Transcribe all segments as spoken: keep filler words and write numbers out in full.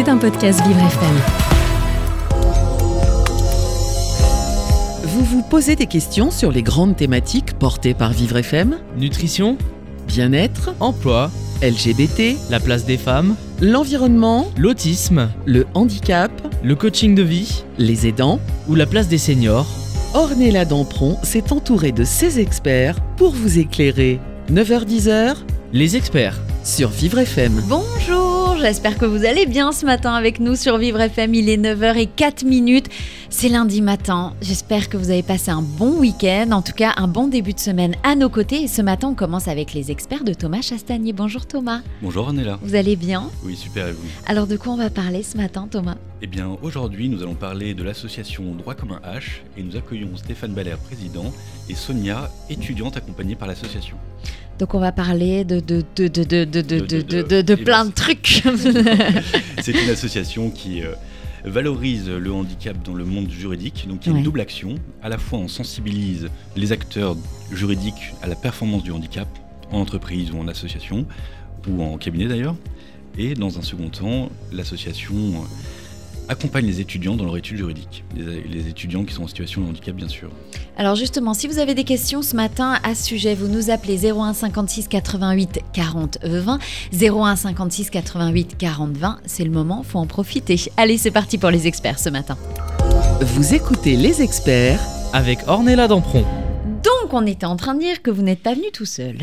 C'est un podcast Vivre F M. Vous vous posez des questions sur les grandes thématiques portées par Vivre F M? Nutrition, bien-être, emploi, L G B T, la place des femmes, l'environnement, l'autisme, le handicap, le coaching de vie, les aidants ou la place des seniors. Ornella Dampron s'est entourée de ses experts pour vous éclairer. neuf heures dix, les experts sur Vivre F M. Bonjour, j'espère que vous allez bien ce matin avec nous sur Vivre F M. Il est neuf heures zéro quatre, c'est lundi matin. J'espère que vous avez passé un bon week-end, en tout cas un bon début de semaine à nos côtés. Et ce matin, on commence avec les experts de Thomas Chastanier. Bonjour Thomas. Bonjour Ornella. Vous allez bien? Oui, super, et vous? Alors de quoi on va parler ce matin Thomas? Eh bien aujourd'hui, nous allons parler de l'association Droit commun H et nous accueillons Stéphane Baller, président, et Sonia, étudiante accompagnée par l'association. Donc on va parler de, de, de, de, de, de, de, de, de, de, de plein de trucs. C'est une association qui euh, valorise le handicap dans le monde juridique, donc il y a une double action. À la fois on sensibilise les acteurs juridiques à la performance du handicap, en entreprise ou en association, ou en cabinet d'ailleurs. Et dans un second temps, l'association accompagne les étudiants dans leur étude juridique, les, les étudiants qui sont en situation de handicap bien sûr. Alors justement, si vous avez des questions ce matin à ce sujet, vous nous appelez zéro un cinquante-six quatre-vingt-huit quarante vingt, zéro un cinquante-six quatre-vingt-huit quarante vingt, c'est le moment, faut en profiter. Allez, c'est parti pour les experts ce matin. Vous écoutez les experts avec Ornella Dampron. Donc on était en train de dire que vous n'êtes pas venu tout seul.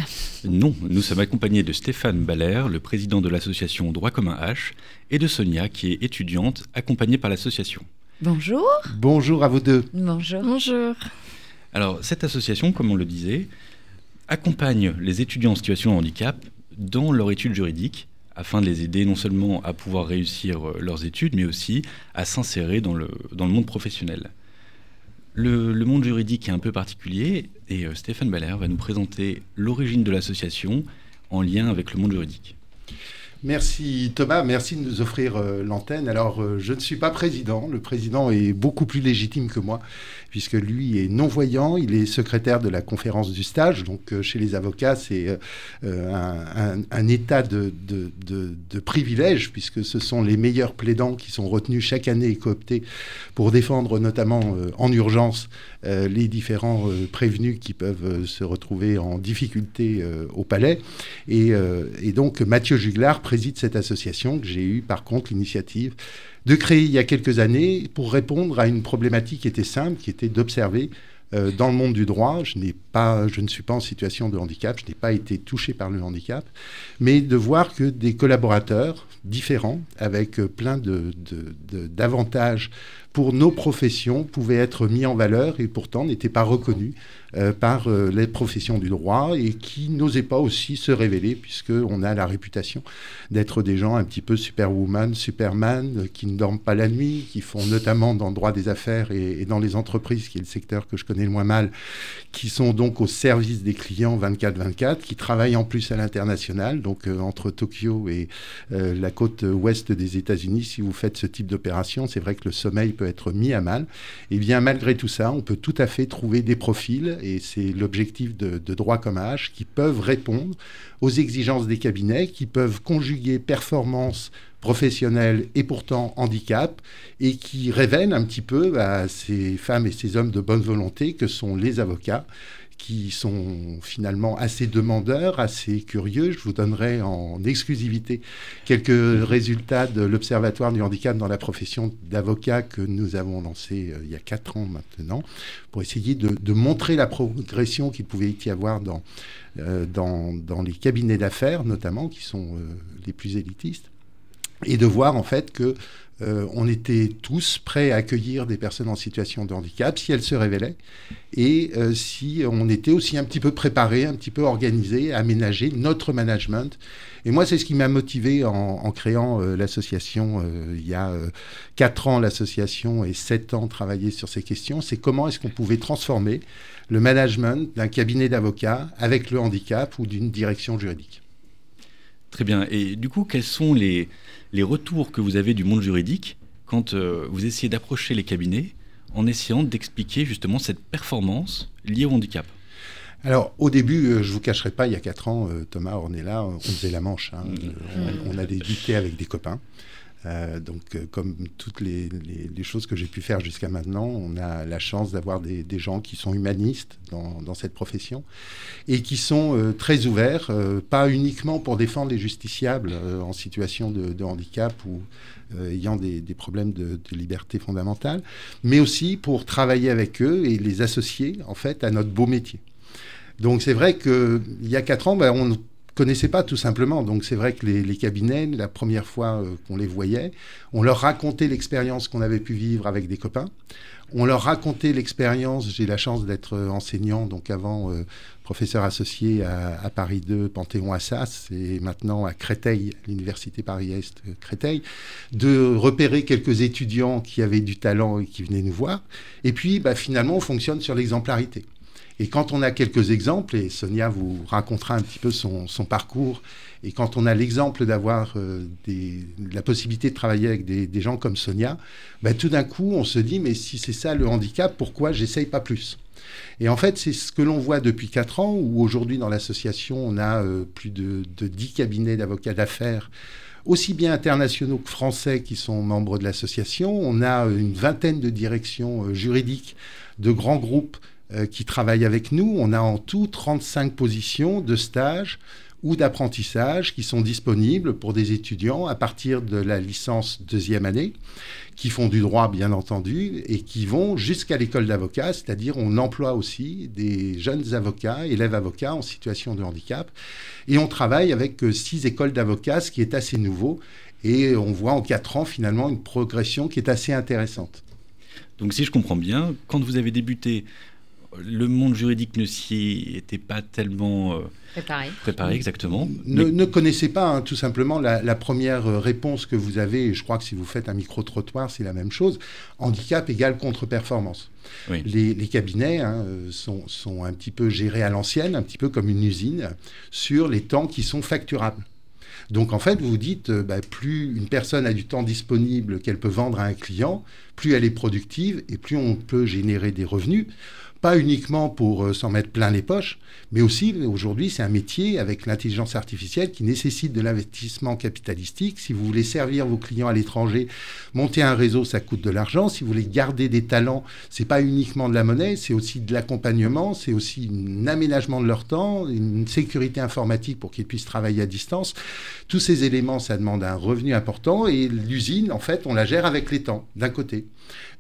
Non, nous sommes accompagnés de Stéphane Baller, le président de l'association Droit commun H, et de Sonia, qui est étudiante accompagnée par l'association. Bonjour. Bonjour à vous deux. Bonjour. Bonjour. Alors cette association, comme on le disait, accompagne les étudiants en situation de handicap dans leur étude juridique, afin de les aider non seulement à pouvoir réussir leurs études, mais aussi à s'insérer dans le, dans le monde professionnel. Le, le monde juridique est un peu particulier et Stéphane Baller va nous présenter l'origine de l'association en lien avec le monde juridique. Merci Thomas, merci de nous offrir euh, l'antenne. Alors euh, je ne suis pas président, le président est beaucoup plus légitime que moi puisque lui est non-voyant, il est secrétaire de la conférence du stage, donc euh, chez les avocats c'est euh, un, un, un état de, de, de, de privilège puisque ce sont les meilleurs plaidants qui sont retenus chaque année et cooptés pour défendre notamment euh, en urgence euh, les différents euh, prévenus qui peuvent euh, se retrouver en difficulté euh, au palais et, euh, et donc Mathieu Juglar préside cette association que j'ai eu par contre l'initiative de créer il y a quelques années pour répondre à une problématique qui était simple, qui était d'observer euh, dans le monde du droit, je, n'ai pas, je ne suis pas en situation de handicap, je n'ai pas été touché par le handicap, mais de voir que des collaborateurs différents avec plein de, de, de, d'avantages pour nos professions pouvaient être mis en valeur et pourtant n'étaient pas reconnus euh, par euh, les professions du droit et qui n'osaient pas aussi se révéler puisqu'on a la réputation d'être des gens un petit peu superwoman, superman, euh, qui ne dorment pas la nuit, qui font notamment dans le droit des affaires et, et dans les entreprises, qui est le secteur que je connais le moins mal, qui sont donc au service des clients vingt-quatre vingt-quatre, qui travaillent en plus à l'international, donc euh, entre Tokyo et euh, la côte ouest des États-Unis. Si vous faites ce type d'opération, c'est vrai que le sommeil peut être mis à mal. Et bien malgré tout ça, on peut tout à fait trouver des profils, et c'est l'objectif de, de Droit commun H, qui peuvent répondre aux exigences des cabinets, qui peuvent conjuguer performance professionnelle et pourtant handicap, et qui révèlent un petit peu à ces femmes et ces hommes de bonne volonté que sont les avocats, qui sont finalement assez demandeurs, assez curieux. Je vous donnerai en exclusivité quelques résultats de l'Observatoire du handicap dans la profession d'avocat que nous avons lancé il y a quatre ans maintenant, pour essayer de, de montrer la progression qu'il pouvait y avoir dans, euh, dans, dans les cabinets d'affaires, notamment, qui sont euh, les plus élitistes, et de voir en fait que Euh, on était tous prêts à accueillir des personnes en situation de handicap si elles se révélaient et euh, si on était aussi un petit peu préparé, un petit peu organisé, aménagé notre management. Et moi, c'est ce qui m'a motivé en, en créant euh, l'association euh, il y a euh, quatre ans, l'association, et sept ans travailler sur ces questions. C'est comment est-ce qu'on pouvait transformer le management d'un cabinet d'avocats avec le handicap ou d'une direction juridique. Très bien. Et du coup, quels sont les, les retours que vous avez du monde juridique quand euh, vous essayez d'approcher les cabinets en essayant d'expliquer justement cette performance liée au handicap ? Alors, au début, euh, je ne vous cacherai pas, il y a quatre ans, euh, Thomas, Ornella, on faisait la manche. Hein, euh, on, on a débuté avec des copains. Euh, donc, euh, comme toutes les, les, les choses que j'ai pu faire jusqu'à maintenant, on a la chance d'avoir des, des gens qui sont humanistes dans, dans cette profession et qui sont euh, très ouverts, euh, pas uniquement pour défendre les justiciables euh, en situation de, de handicap ou euh, ayant des, des problèmes de, de liberté fondamentale, mais aussi pour travailler avec eux et les associer, en fait, à notre beau métier. Donc, c'est vrai qu'il y a quatre ans, ben, on... connaissaient pas tout simplement. Donc c'est vrai que les, les cabinets, la première fois euh, qu'on les voyait, on leur racontait l'expérience qu'on avait pu vivre avec des copains. On leur racontait l'expérience, j'ai la chance d'être enseignant, donc avant euh, professeur associé à, à Paris deux Panthéon-Assas et maintenant à Créteil, à l'Université Paris-Est Créteil, de repérer quelques étudiants qui avaient du talent et qui venaient nous voir. Et puis bah, finalement on fonctionne sur l'exemplarité. Et quand on a quelques exemples, et Sonia vous racontera un petit peu son, son parcours, et quand on a l'exemple d'avoir euh, des, la possibilité de travailler avec des, des gens comme Sonia, bah, tout d'un coup, on se dit, mais si c'est ça le handicap, pourquoi j'essaye pas plus ? Et en fait, c'est ce que l'on voit depuis quatre ans, où aujourd'hui, dans l'association, on a euh, plus de, de dix cabinets d'avocats d'affaires, aussi bien internationaux que français, qui sont membres de l'association. On a une vingtaine de directions euh, juridiques, de grands groupes, qui travaillent avec nous. On a en tout trente-cinq positions de stage ou d'apprentissage qui sont disponibles pour des étudiants à partir de la licence deuxième année, qui font du droit bien entendu et qui vont jusqu'à l'école d'avocat, c'est-à-dire on emploie aussi des jeunes avocats, élèves avocats en situation de handicap, et on travaille avec six écoles d'avocats, ce qui est assez nouveau, et on voit en quatre ans finalement une progression qui est assez intéressante. Donc si je comprends bien, quand vous avez débuté, le monde juridique ne s'y était pas tellement euh, préparé. préparé, exactement. Ne, ne connaissez pas, hein, tout simplement, la, la première réponse que vous avez, et je crois que si vous faites un micro-trottoir, c'est la même chose, handicap égale contre-performance. Oui. Les, les cabinets hein, sont, sont un petit peu gérés à l'ancienne, un petit peu comme une usine, sur les temps qui sont facturables. Donc, en fait, vous vous dites, bah, plus une personne a du temps disponible qu'elle peut vendre à un client, plus elle est productive et plus on peut générer des revenus. Pas uniquement pour euh, s'en mettre plein les poches, mais aussi, aujourd'hui, c'est un métier avec l'intelligence artificielle qui nécessite de l'investissement capitalistique. Si vous voulez servir vos clients à l'étranger, monter un réseau, ça coûte de l'argent. Si vous voulez garder des talents, c'est pas uniquement de la monnaie, c'est aussi de l'accompagnement, c'est aussi un aménagement de leur temps, une sécurité informatique pour qu'ils puissent travailler à distance. Tous ces éléments, ça demande un revenu important et l'usine, en fait, on la gère avec les temps, d'un côté.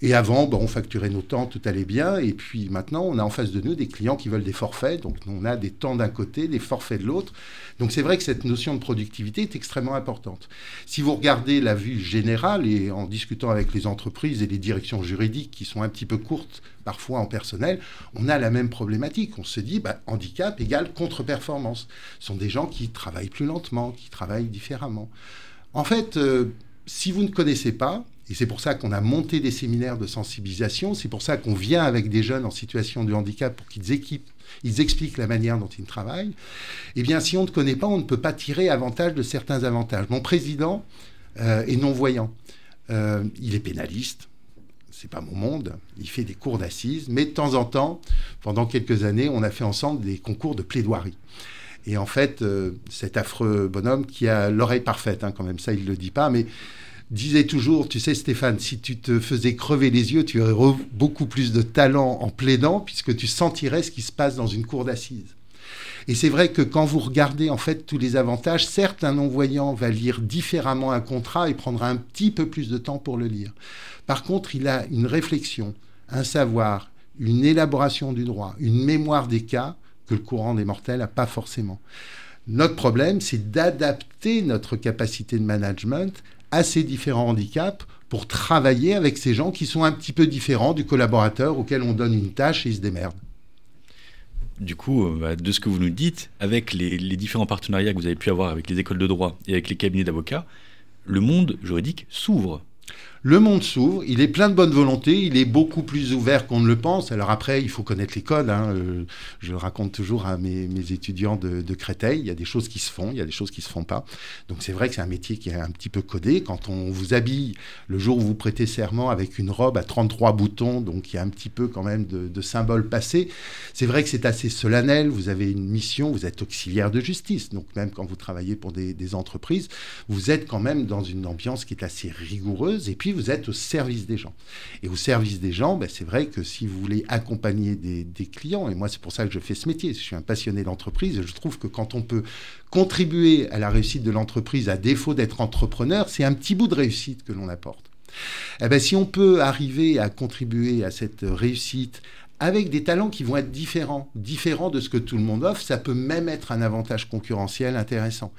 Et avant, bah, on facturait nos temps, tout allait bien, et puis maintenant, on a en face de nous des clients qui veulent des forfaits, donc on a des temps d'un côté, des forfaits de l'autre. Donc c'est vrai que cette notion de productivité est extrêmement importante. Si vous regardez la vue générale et en discutant avec les entreprises et les directions juridiques qui sont un petit peu courtes, parfois en personnel, on a la même problématique. On se dit, bah, handicap égale contre-performance. Ce sont des gens qui travaillent plus lentement, qui travaillent différemment. En fait, euh, si vous ne connaissez pas, et c'est pour ça qu'on a monté des séminaires de sensibilisation, c'est pour ça qu'on vient avec des jeunes en situation de handicap pour qu'ils équipent, ils expliquent la manière dont ils travaillent. Eh bien, si on ne connaît pas, on ne peut pas tirer avantage de certains avantages. Mon président euh, est non-voyant. Euh, il est pénaliste. C'est pas mon monde. Il fait des cours d'assises. Mais de temps en temps, pendant quelques années, on a fait ensemble des concours de plaidoirie. Et en fait, euh, cet affreux bonhomme qui a l'oreille parfaite, hein, quand même, ça, il le dit pas, mais... disait toujours, tu sais Stéphane, si tu te faisais crever les yeux, tu aurais beaucoup plus de talent en plaidant puisque tu sentirais ce qui se passe dans une cour d'assises. Et c'est vrai que quand vous regardez en fait tous les avantages, certes un non-voyant va lire différemment un contrat et prendra un petit peu plus de temps pour le lire. Par contre, il a une réflexion, un savoir, une élaboration du droit, une mémoire des cas que le courant des mortels n'a pas forcément. Notre problème, c'est d'adapter notre capacité de management à ces différents handicaps pour travailler avec ces gens qui sont un petit peu différents du collaborateur auquel on donne une tâche et il se démerde. Du coup, de ce que vous nous dites, avec les, les différents partenariats que vous avez pu avoir avec les écoles de droit et avec les cabinets d'avocats, le monde juridique s'ouvre. le monde s'ouvre, il est plein de bonne volonté, il est beaucoup plus ouvert qu'on ne le pense. Alors après, il faut connaître les codes, hein. Euh, je le raconte toujours à mes, mes étudiants de, de Créteil, il y a des choses qui se font, il y a des choses qui ne se font pas. Donc c'est vrai que c'est un métier qui est un petit peu codé. Quand on vous habille, le jour où vous prêtez serment avec une robe à trente-trois boutons, donc il y a un petit peu quand même de, de symboles passés, c'est vrai que c'est assez solennel, vous avez une mission, vous êtes auxiliaire de justice, donc même quand vous travaillez pour des, des entreprises, vous êtes quand même dans une ambiance qui est assez rigoureuse, et puis vous êtes au service des gens. Et au service des gens, ben c'est vrai que si vous voulez accompagner des, des clients, et moi c'est pour ça que je fais ce métier, je suis un passionné d'entreprise, je trouve que quand on peut contribuer à la réussite de l'entreprise, à défaut d'être entrepreneur, c'est un petit bout de réussite que l'on apporte. Eh ben, si on peut arriver à contribuer à cette réussite avec des talents qui vont être différents, différents de ce que tout le monde offre, ça peut même être un avantage concurrentiel intéressant.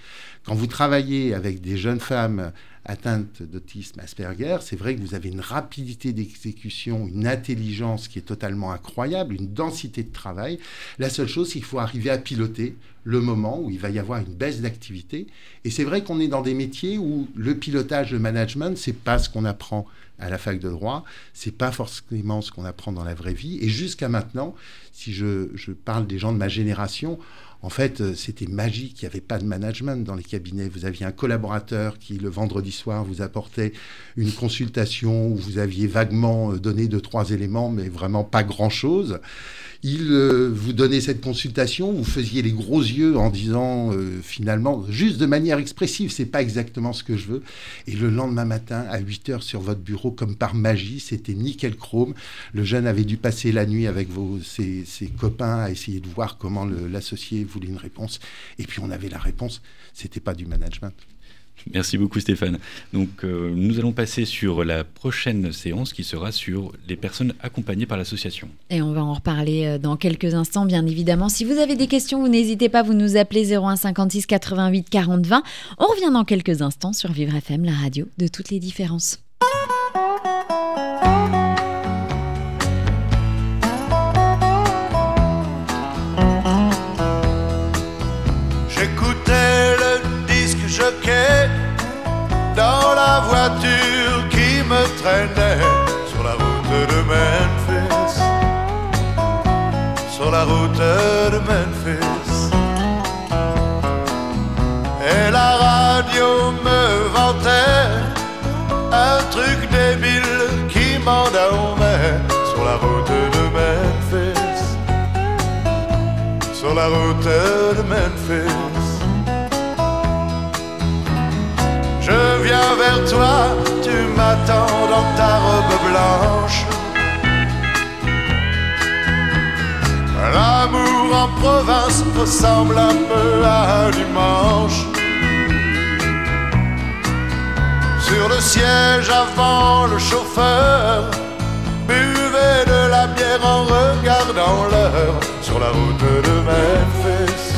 Quand vous travaillez avec des jeunes femmes atteintes d'autisme Asperger, c'est vrai que vous avez une rapidité d'exécution, une intelligence qui est totalement incroyable, une densité de travail. La seule chose, c'est qu'il faut arriver à piloter le moment où il va y avoir une baisse d'activité. Et c'est vrai qu'on est dans des métiers où le pilotage, le management, c'est pas ce qu'on apprend à la fac de droit, c'est pas forcément ce qu'on apprend dans la vraie vie. Et jusqu'à maintenant, si je, je parle des gens de ma génération, en fait, c'était magique, il n'y avait pas de management dans les cabinets. Vous aviez un collaborateur qui, le vendredi soir, vous apportait une consultation où vous aviez vaguement donné deux, trois éléments, mais vraiment pas grand-chose. Il euh, vous donnait cette consultation, vous faisiez les gros yeux en disant, euh, finalement, juste de manière expressive, c'est pas exactement ce que je veux. Et le lendemain matin, à huit heures sur votre bureau, comme par magie, c'était nickel chrome. Le jeune avait dû passer la nuit avec vos, ses, ses copains à essayer de voir comment le, l'associer voulait une réponse. Et puis on avait la réponse, c'était pas du management. Merci beaucoup Stéphane. Donc euh, nous allons passer sur la prochaine séance qui sera sur les personnes accompagnées par l'association. Et on va en reparler dans quelques instants bien évidemment. Si vous avez des questions, vous n'hésitez pas, vous nous appelez zéro un cinquante-six quatre-vingt-huit quarante vingt. On revient dans quelques instants sur Vivre F M, la radio de toutes les différences. Dans la voiture qui me traînait sur la route de Memphis, sur la route de Memphis. Et la radio me vantait un truc débile qui m'endormait sur la route de Memphis, sur la route de Memphis. Je viens vers toi, tu m'attends dans ta robe blanche. L'amour en province ressemble un peu à un dimanche. Sur le siège avant le chauffeur, buvez de la bière en regardant l'heure sur la route de Memphis,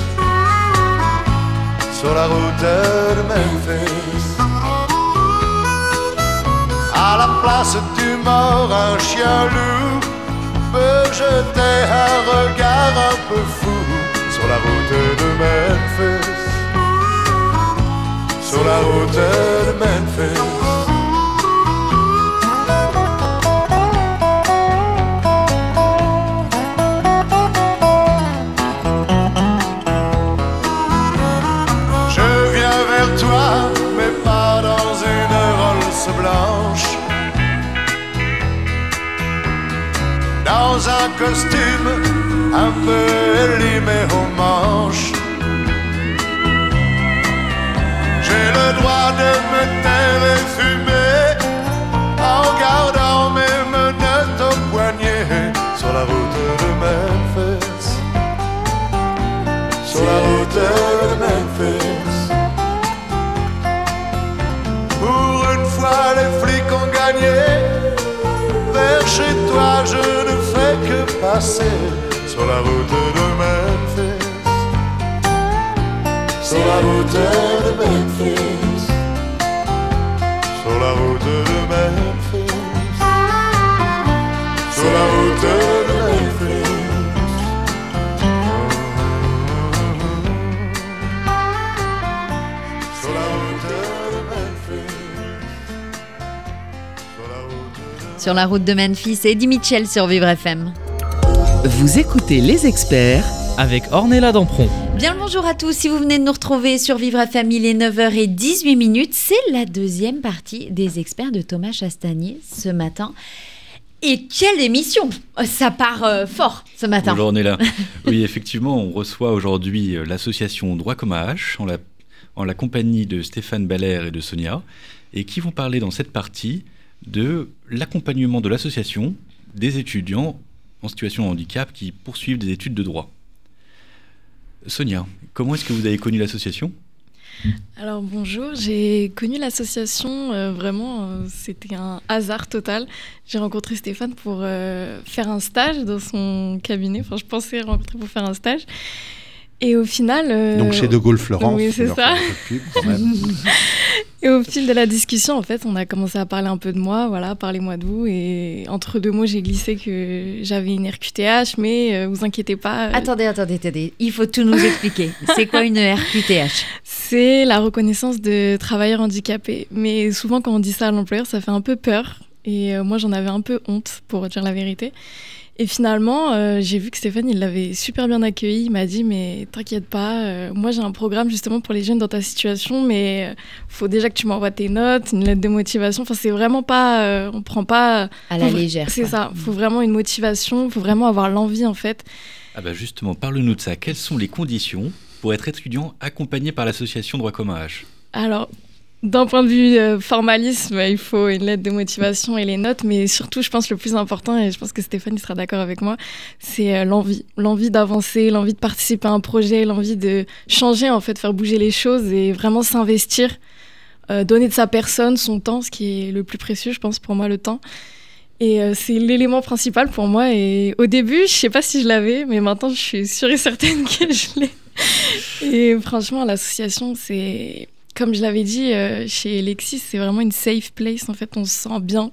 sur la route de Memphis. À la place du mort, un chien loup me jetait un regard un peu fou sur la route de Memphis, sur la route de Memphis. Blanche, dans un costume un peu élimé aux manches. J'ai le droit de me taire et fumer en gardant mes menottes au poignet sur la route de Memphis, sur la route de Memphis. Les flics ont gagné, vers chez toi je ne fais que passer sur la route de Memphis, sur la route de Memphis, sur la route de Memphis, sur la route de Memphis. sur la route de Memphis, et Eddie Mitchell sur Vivre F M. Vous écoutez Les Experts avec Ornella Dampron. Bien le bonjour à tous, si vous venez de nous retrouver sur Vivre F M, il est neuf heures dix-huit, c'est la deuxième partie des Experts de Thomas Chastanier ce matin. Et quelle émission! Ça part euh, fort ce matin. Bonjour, on est là. Oui, effectivement, on reçoit aujourd'hui l'association Droit commun H en la, en la compagnie de Stéphane Baller et de Sonia, et qui vont parler dans cette partie de l'accompagnement de l'association des étudiants en situation de handicap qui poursuivent des études de droit. Sonia, comment est-ce que vous avez connu l'association ? Alors bonjour, j'ai connu l'association, euh, vraiment euh, c'était un hasard total. J'ai rencontré Stéphane pour euh, faire un stage dans son cabinet, enfin je pensais rencontrer pour faire un stage. Et au final... Euh, donc chez De Gaulle Fleurance. Oui c'est ça. Pub, quand même. Et au fil de la discussion en fait on a commencé à parler un peu de moi, voilà, parlez-moi de vous, et entre deux mots j'ai glissé que j'avais une R Q T H, mais euh, vous inquiétez pas. Euh... Attendez, attendez, attendez, il faut tout nous expliquer. C'est quoi une R Q T H ? C'est la reconnaissance de travailleurs handicapés, mais souvent quand on dit ça à l'employeur ça fait un peu peur, et euh, moi j'en avais un peu honte pour dire la vérité. Et finalement, euh, j'ai vu que Stéphane, il l'avait super bien accueilli. Il m'a dit, mais t'inquiète pas, euh, moi j'ai un programme justement pour les jeunes dans ta situation, mais euh, faut déjà que tu m'envoies tes notes, une lettre de motivation. Enfin, c'est vraiment pas, euh, on prend pas à la légère. C'est quoi. Ça. Faut vraiment une motivation, faut vraiment avoir l'envie en fait. Ah bah justement, parle-nous de ça. Quelles sont les conditions pour être étudiant accompagné par l'association Droit commun H ? Alors. D'un point de vue euh, formalisme, il faut une lettre de motivation et les notes, mais surtout, je pense, le plus important, et je pense que Stéphane il sera d'accord avec moi, c'est euh, l'envie. L'envie d'avancer, l'envie de participer à un projet, l'envie de changer, en fait, faire bouger les choses et vraiment s'investir, euh, donner de sa personne, son temps, ce qui est le plus précieux, je pense, pour moi, le temps. Et euh, c'est l'élément principal pour moi. Et au début, je sais pas si je l'avais, mais maintenant, je suis sûre et certaine que je l'ai. Et franchement, l'association, c'est... Comme je l'avais dit, euh, chez Lexis, c'est vraiment une safe place. En fait, on se sent bien.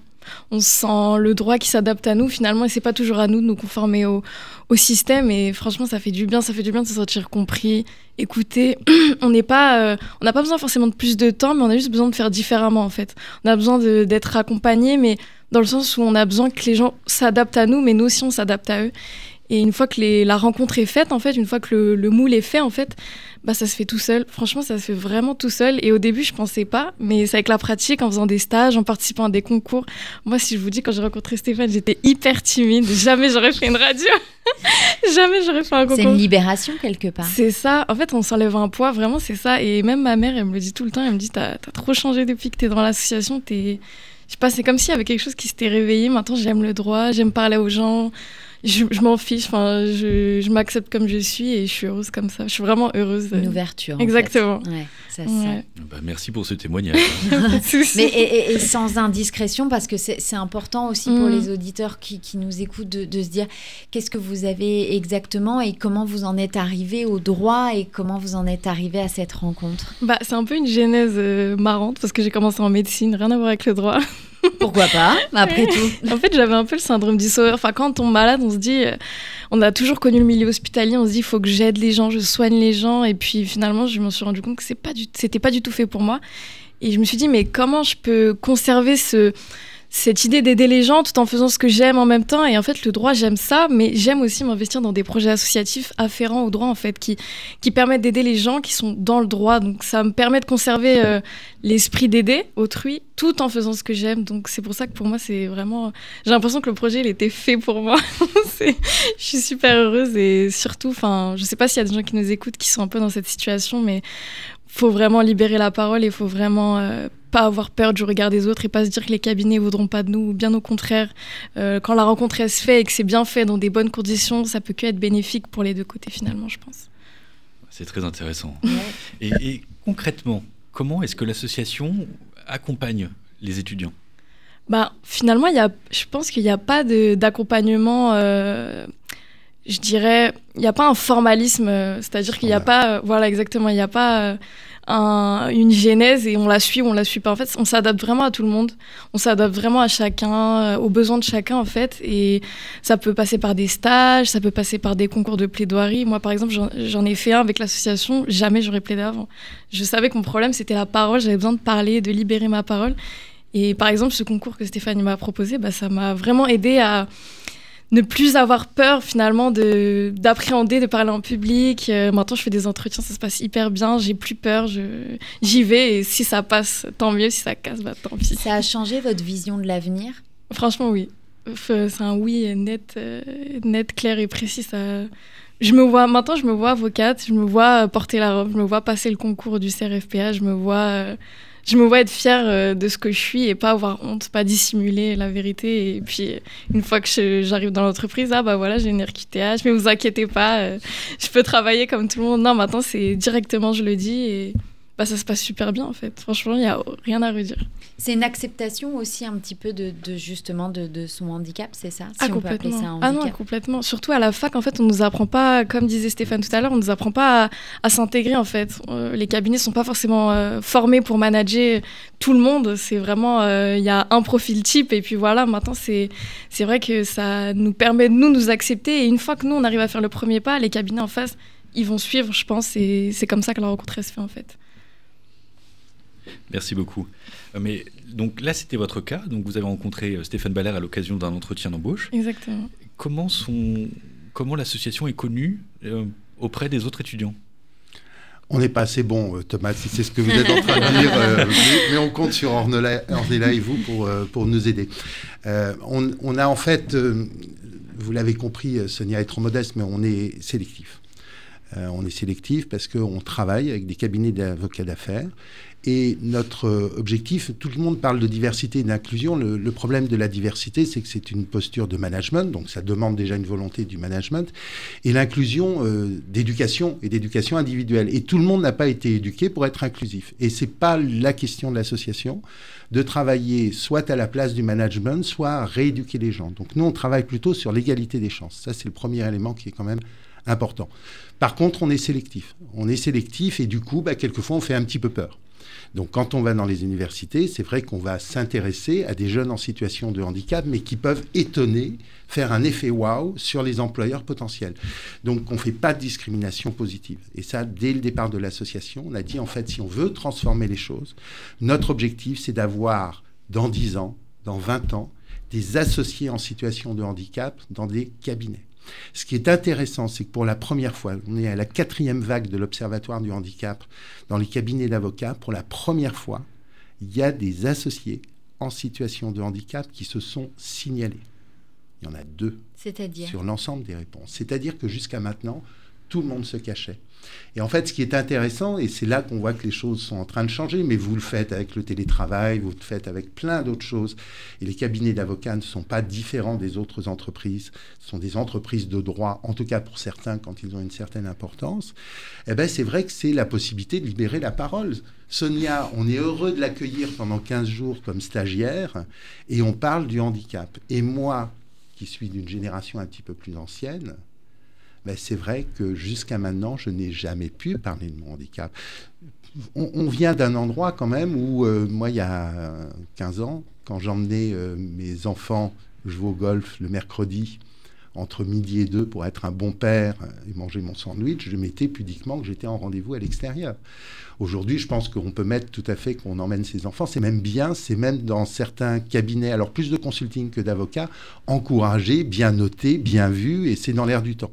On se sent le droit qui s'adapte à nous, finalement. Et c'est pas toujours à nous de nous conformer au, au système. Et franchement, ça fait du bien. Ça fait du bien de se sentir compris, écouté. On n'est pas, euh, on n'a pas besoin forcément de plus de temps, mais on a juste besoin de faire différemment, en fait. On a besoin de, d'être accompagné, mais dans le sens où on a besoin que les gens s'adaptent à nous, mais nous aussi, on s'adapte à eux. Et une fois que les, la rencontre est faite, en fait, une fois que le, le moule est fait, en fait, bah, ça se fait tout seul. Franchement, ça se fait vraiment tout seul. Et au début, je pensais pas, mais c'est avec la pratique, en faisant des stages, en participant à des concours. Moi, si je vous dis, quand j'ai rencontré Stéphane, j'étais hyper timide. Jamais j'aurais fait une radio. Jamais j'aurais fait un concours. C'est une libération, quelque part. C'est ça. En fait, on s'enlève un poids. Vraiment, c'est ça. Et même ma mère, elle me le dit tout le temps. Elle me dit, t'as, t'as trop changé depuis que t'es dans l'association. T'es... Je sais pas, c'est comme s'il y avait quelque chose qui s'était réveillé. Maintenant, j'aime le droit, j'aime parler aux gens. Je, je m'en fiche, enfin, je, je m'accepte comme je suis et je suis heureuse comme ça. Je suis vraiment heureuse. Une ouverture. Exactement. En fait. Ouais, ça, ouais. Ça. Bah, merci pour ce témoignage. Mais, et, et, et sans indiscrétion, parce que c'est, c'est important aussi mmh. pour les auditeurs qui, qui nous écoutent de, de se dire qu'est-ce que vous avez exactement et comment vous en êtes arrivé au droit et comment vous en êtes arrivé à cette rencontre. Bah, c'est un peu une genèse euh, marrante parce que j'ai commencé en médecine, rien à voir avec le droit. Pourquoi pas, après tout. En fait, j'avais un peu le syndrome du sauveur. Enfin, quand on tombe malade, on se dit... On a toujours connu le milieu hospitalier. On se dit, il faut que j'aide les gens, je soigne les gens. Et puis, finalement, je me suis rendu compte que c'est pas du, c'était pas du tout fait pour moi. Et je me suis dit, mais comment je peux conserver ce... cette idée d'aider les gens tout en faisant ce que j'aime en même temps. Et en fait, le droit, j'aime ça, mais j'aime aussi m'investir dans des projets associatifs afférents au droit, en fait, qui, qui permettent d'aider les gens qui sont dans le droit. Donc, ça me permet de conserver euh, l'esprit d'aider autrui tout en faisant ce que j'aime. Donc, c'est pour ça que pour moi, c'est vraiment... J'ai l'impression que le projet, il était fait pour moi. c'est... Je suis super heureuse et surtout, enfin, je sais pas s'il y a des gens qui nous écoutent qui sont un peu dans cette situation, mais faut vraiment libérer la parole et faut vraiment... Euh... pas avoir peur du regard des autres et pas se dire que les cabinets ne voudront pas de nous, bien au contraire. Euh, quand la rencontre elle se fait et que c'est bien fait dans des bonnes conditions, ça peut que être bénéfique pour les deux côtés finalement, je pense. C'est très intéressant. Ouais. Et, et concrètement, comment est-ce que l'association accompagne les étudiants ? Bah, finalement, il y a, je pense qu'il n'y a pas de, d'accompagnement... Euh, je dirais, il n'y a pas un formalisme, c'est-à-dire qu'il n'y a pas, euh, voilà exactement, il n'y a pas euh, un, une genèse et on la suit ou on la suit pas. En fait, on s'adapte vraiment à tout le monde, on s'adapte vraiment à chacun, euh, aux besoins de chacun en fait. Et ça peut passer par des stages, ça peut passer par des concours de plaidoirie. Moi, par exemple, j'en, j'en ai fait un avec l'association, jamais j'aurais plaidé avant. Je savais que mon problème, c'était la parole, j'avais besoin de parler, de libérer ma parole. Et par exemple, ce concours que Stéphane m'a proposé, bah, ça m'a vraiment aidée à ne plus avoir peur finalement de, d'appréhender, de parler en public. Euh, maintenant, je fais des entretiens, ça se passe hyper bien, j'ai plus peur, je, j'y vais. Et si ça passe, tant mieux. Si ça casse, bah, tant pis. Ça a changé votre vision de l'avenir ? Franchement, oui. C'est un oui net, net, clair et précis. Ça... Je me vois, maintenant, je me vois avocate, je me vois porter la robe, je me vois passer le concours du C R F P A, je me vois... Je me vois être fière de ce que je suis et pas avoir honte, pas dissimuler la vérité. Et puis, une fois que je, j'arrive dans l'entreprise, ah bah voilà, j'ai une R Q T H, mais vous inquiétez pas, je peux travailler comme tout le monde. Non, maintenant, c'est directement, je le dis, et bah, ça se passe super bien, en fait. Franchement, il n'y a rien à redire. C'est une acceptation aussi un petit peu de, de justement, de, de son handicap, c'est ça ? Si ah, on peut appeler ça un handicap. Ah non, complètement. Surtout à la fac, en fait, on ne nous apprend pas, comme disait Stéphane tout à l'heure, on ne nous apprend pas à, à s'intégrer, en fait. Les cabinets ne sont pas forcément euh, formés pour manager tout le monde. C'est vraiment, il euh, y a un profil type, et puis voilà, maintenant, c'est, c'est vrai que ça nous permet de nous, nous accepter. Et une fois que nous, on arrive à faire le premier pas, les cabinets en face, ils vont suivre, je pense, et c'est comme ça que la rencontre, elle se fait, en fait. Merci beaucoup. Mais donc là, c'était votre cas. Donc vous avez rencontré Stéphane Baller à l'occasion d'un entretien d'embauche. Exactement. Comment sont, comment l'association est connue euh, auprès des autres étudiants ? On n'est pas assez bon, Thomas, si c'est ce que vous êtes en train de dire. Euh, mais, mais on compte sur Ornella, Ornella et vous pour euh, pour nous aider. Euh, on, on a en fait, euh, vous l'avez compris, Sonia est trop modeste, mais on est sélectif. Euh, on est sélectif parce qu'on travaille avec des cabinets d'avocats d'affaires. Et notre objectif, tout le monde parle de diversité et d'inclusion. Le, le problème de la diversité, c'est que c'est une posture de management, donc ça demande déjà une volonté du management, et l'inclusion euh, d'éducation et d'éducation individuelle. Et tout le monde n'a pas été éduqué pour être inclusif. Et c'est pas la question de l'association de travailler soit à la place du management, soit à rééduquer les gens. Donc nous, on travaille plutôt sur l'égalité des chances. Ça, c'est le premier élément qui est quand même important. Par contre, on est sélectif. On est sélectif et du coup, bah, quelquefois, on fait un petit peu peur. Donc, quand on va dans les universités, c'est vrai qu'on va s'intéresser à des jeunes en situation de handicap, mais qui peuvent étonner, faire un effet waouh sur les employeurs potentiels. Donc, on ne fait pas de discrimination positive. Et ça, dès le départ de l'association, on a dit, en fait, si on veut transformer les choses, notre objectif, c'est d'avoir, dans dix ans, dans vingt ans, des associés en situation de handicap dans des cabinets. Ce qui est intéressant, c'est que pour la première fois, on est à la quatrième vague de l'Observatoire du handicap dans les cabinets d'avocats. Pour la première fois, il y a des associés en situation de handicap qui se sont signalés. Il y en a deux. C'est-à-dire ? Sur l'ensemble des réponses. C'est-à-dire que jusqu'à maintenant, tout le monde se cachait. Et en fait, ce qui est intéressant, et c'est là qu'on voit que les choses sont en train de changer, mais vous le faites avec le télétravail, vous le faites avec plein d'autres choses, et les cabinets d'avocats ne sont pas différents des autres entreprises, ce sont des entreprises de droit, en tout cas pour certains, quand ils ont une certaine importance, eh bien, c'est vrai que c'est la possibilité de libérer la parole. Sonia, on est heureux de l'accueillir pendant quinze jours comme stagiaire, et on parle du handicap. Et moi, qui suis d'une génération un petit peu plus ancienne, ben c'est vrai que jusqu'à maintenant, je n'ai jamais pu parler de mon handicap. On, on vient d'un endroit quand même où, euh, moi, il y a quinze ans, quand j'emmenais euh, mes enfants jouer au golf le mercredi, entre midi et deux, pour être un bon père et manger mon sandwich, je mettais pudiquement que j'étais en rendez-vous à l'extérieur. Aujourd'hui, je pense qu'on peut mettre tout à fait qu'on emmène ses enfants. C'est même bien, c'est même dans certains cabinets, alors plus de consulting que d'avocats, encouragé, bien noté, bien vu, et c'est dans l'air du temps.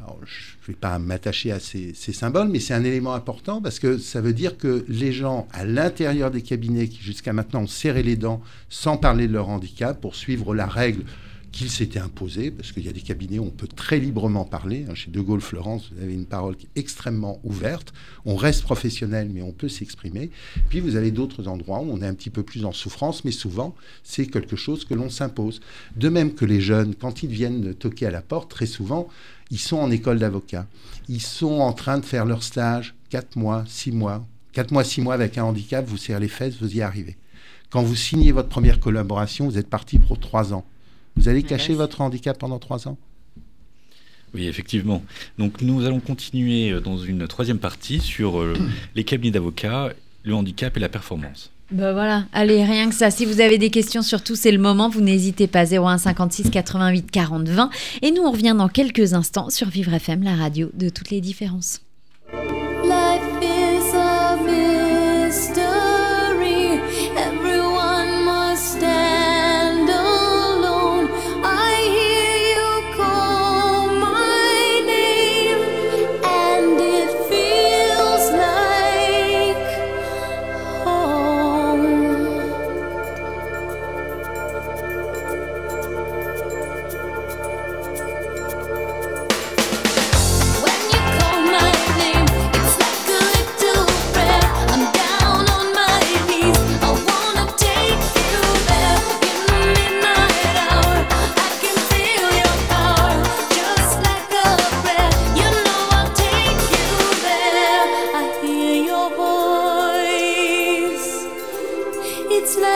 Alors, je ne vais pas m'attacher à ces, ces symboles, mais c'est un élément important parce que ça veut dire que les gens à l'intérieur des cabinets qui jusqu'à maintenant ont serré les dents sans parler de leur handicap pour suivre la règle qu'il s'était imposé, parce qu'il y a des cabinets où on peut très librement parler. Chez De Gaulle Fleurance, vous avez une parole qui est extrêmement ouverte. On reste professionnel, mais on peut s'exprimer. Puis vous avez d'autres endroits où on est un petit peu plus en souffrance, mais souvent, c'est quelque chose que l'on s'impose. De même que les jeunes, quand ils viennent toquer à la porte, très souvent, ils sont en école d'avocat. Ils sont en train de faire leur stage, quatre mois, six mois. quatre mois, six mois avec un handicap, vous serrez les fesses, vous y arrivez. Quand vous signez votre première collaboration, vous êtes parti pour trois ans. Vous allez cacher Merci. votre handicap pendant trois ans ? Oui, effectivement. Donc, nous allons continuer dans une troisième partie sur euh, les cabinets d'avocats, le handicap et la performance. Ben voilà, allez, rien que ça. Si vous avez des questions, surtout, c'est le moment. Vous n'hésitez pas, zéro un cinquante-six quatre-vingt-huit quarante vingt. Et nous, on revient dans quelques instants sur Vivre F M, la radio de toutes les différences. Life is a mystery. Everyone must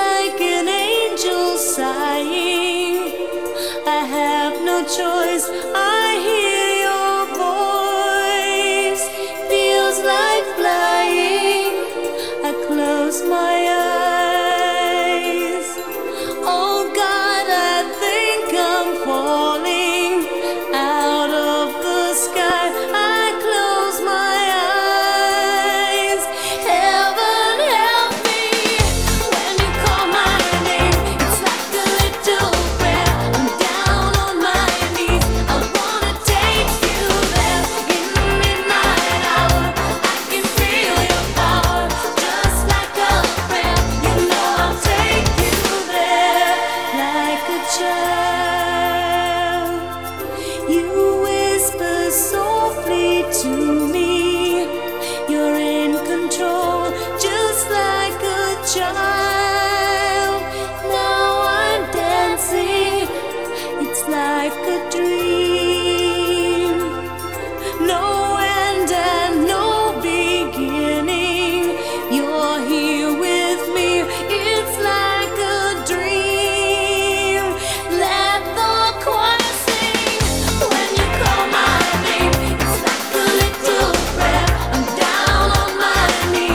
like an angel sighing. I have no choice, I hear your voice. Feels like flying, I close my eyes. Oh God, I think I'm falling out of the sky. I close my eyes. Heaven help me when you call my name. It's like a little prayer. I'm down on my knees. I wanna take you there in the midnight hour. I can feel your power, just like a prayer. You know I'll take you there like a child. You whisper softly to me, you're in control, just like a child. Now I'm dancing, it's like a dream. No end and no beginning, you're here with me, it's like a dream. Let the choir sing when you call my name. It's like a little prayer. I'm down on my knees. I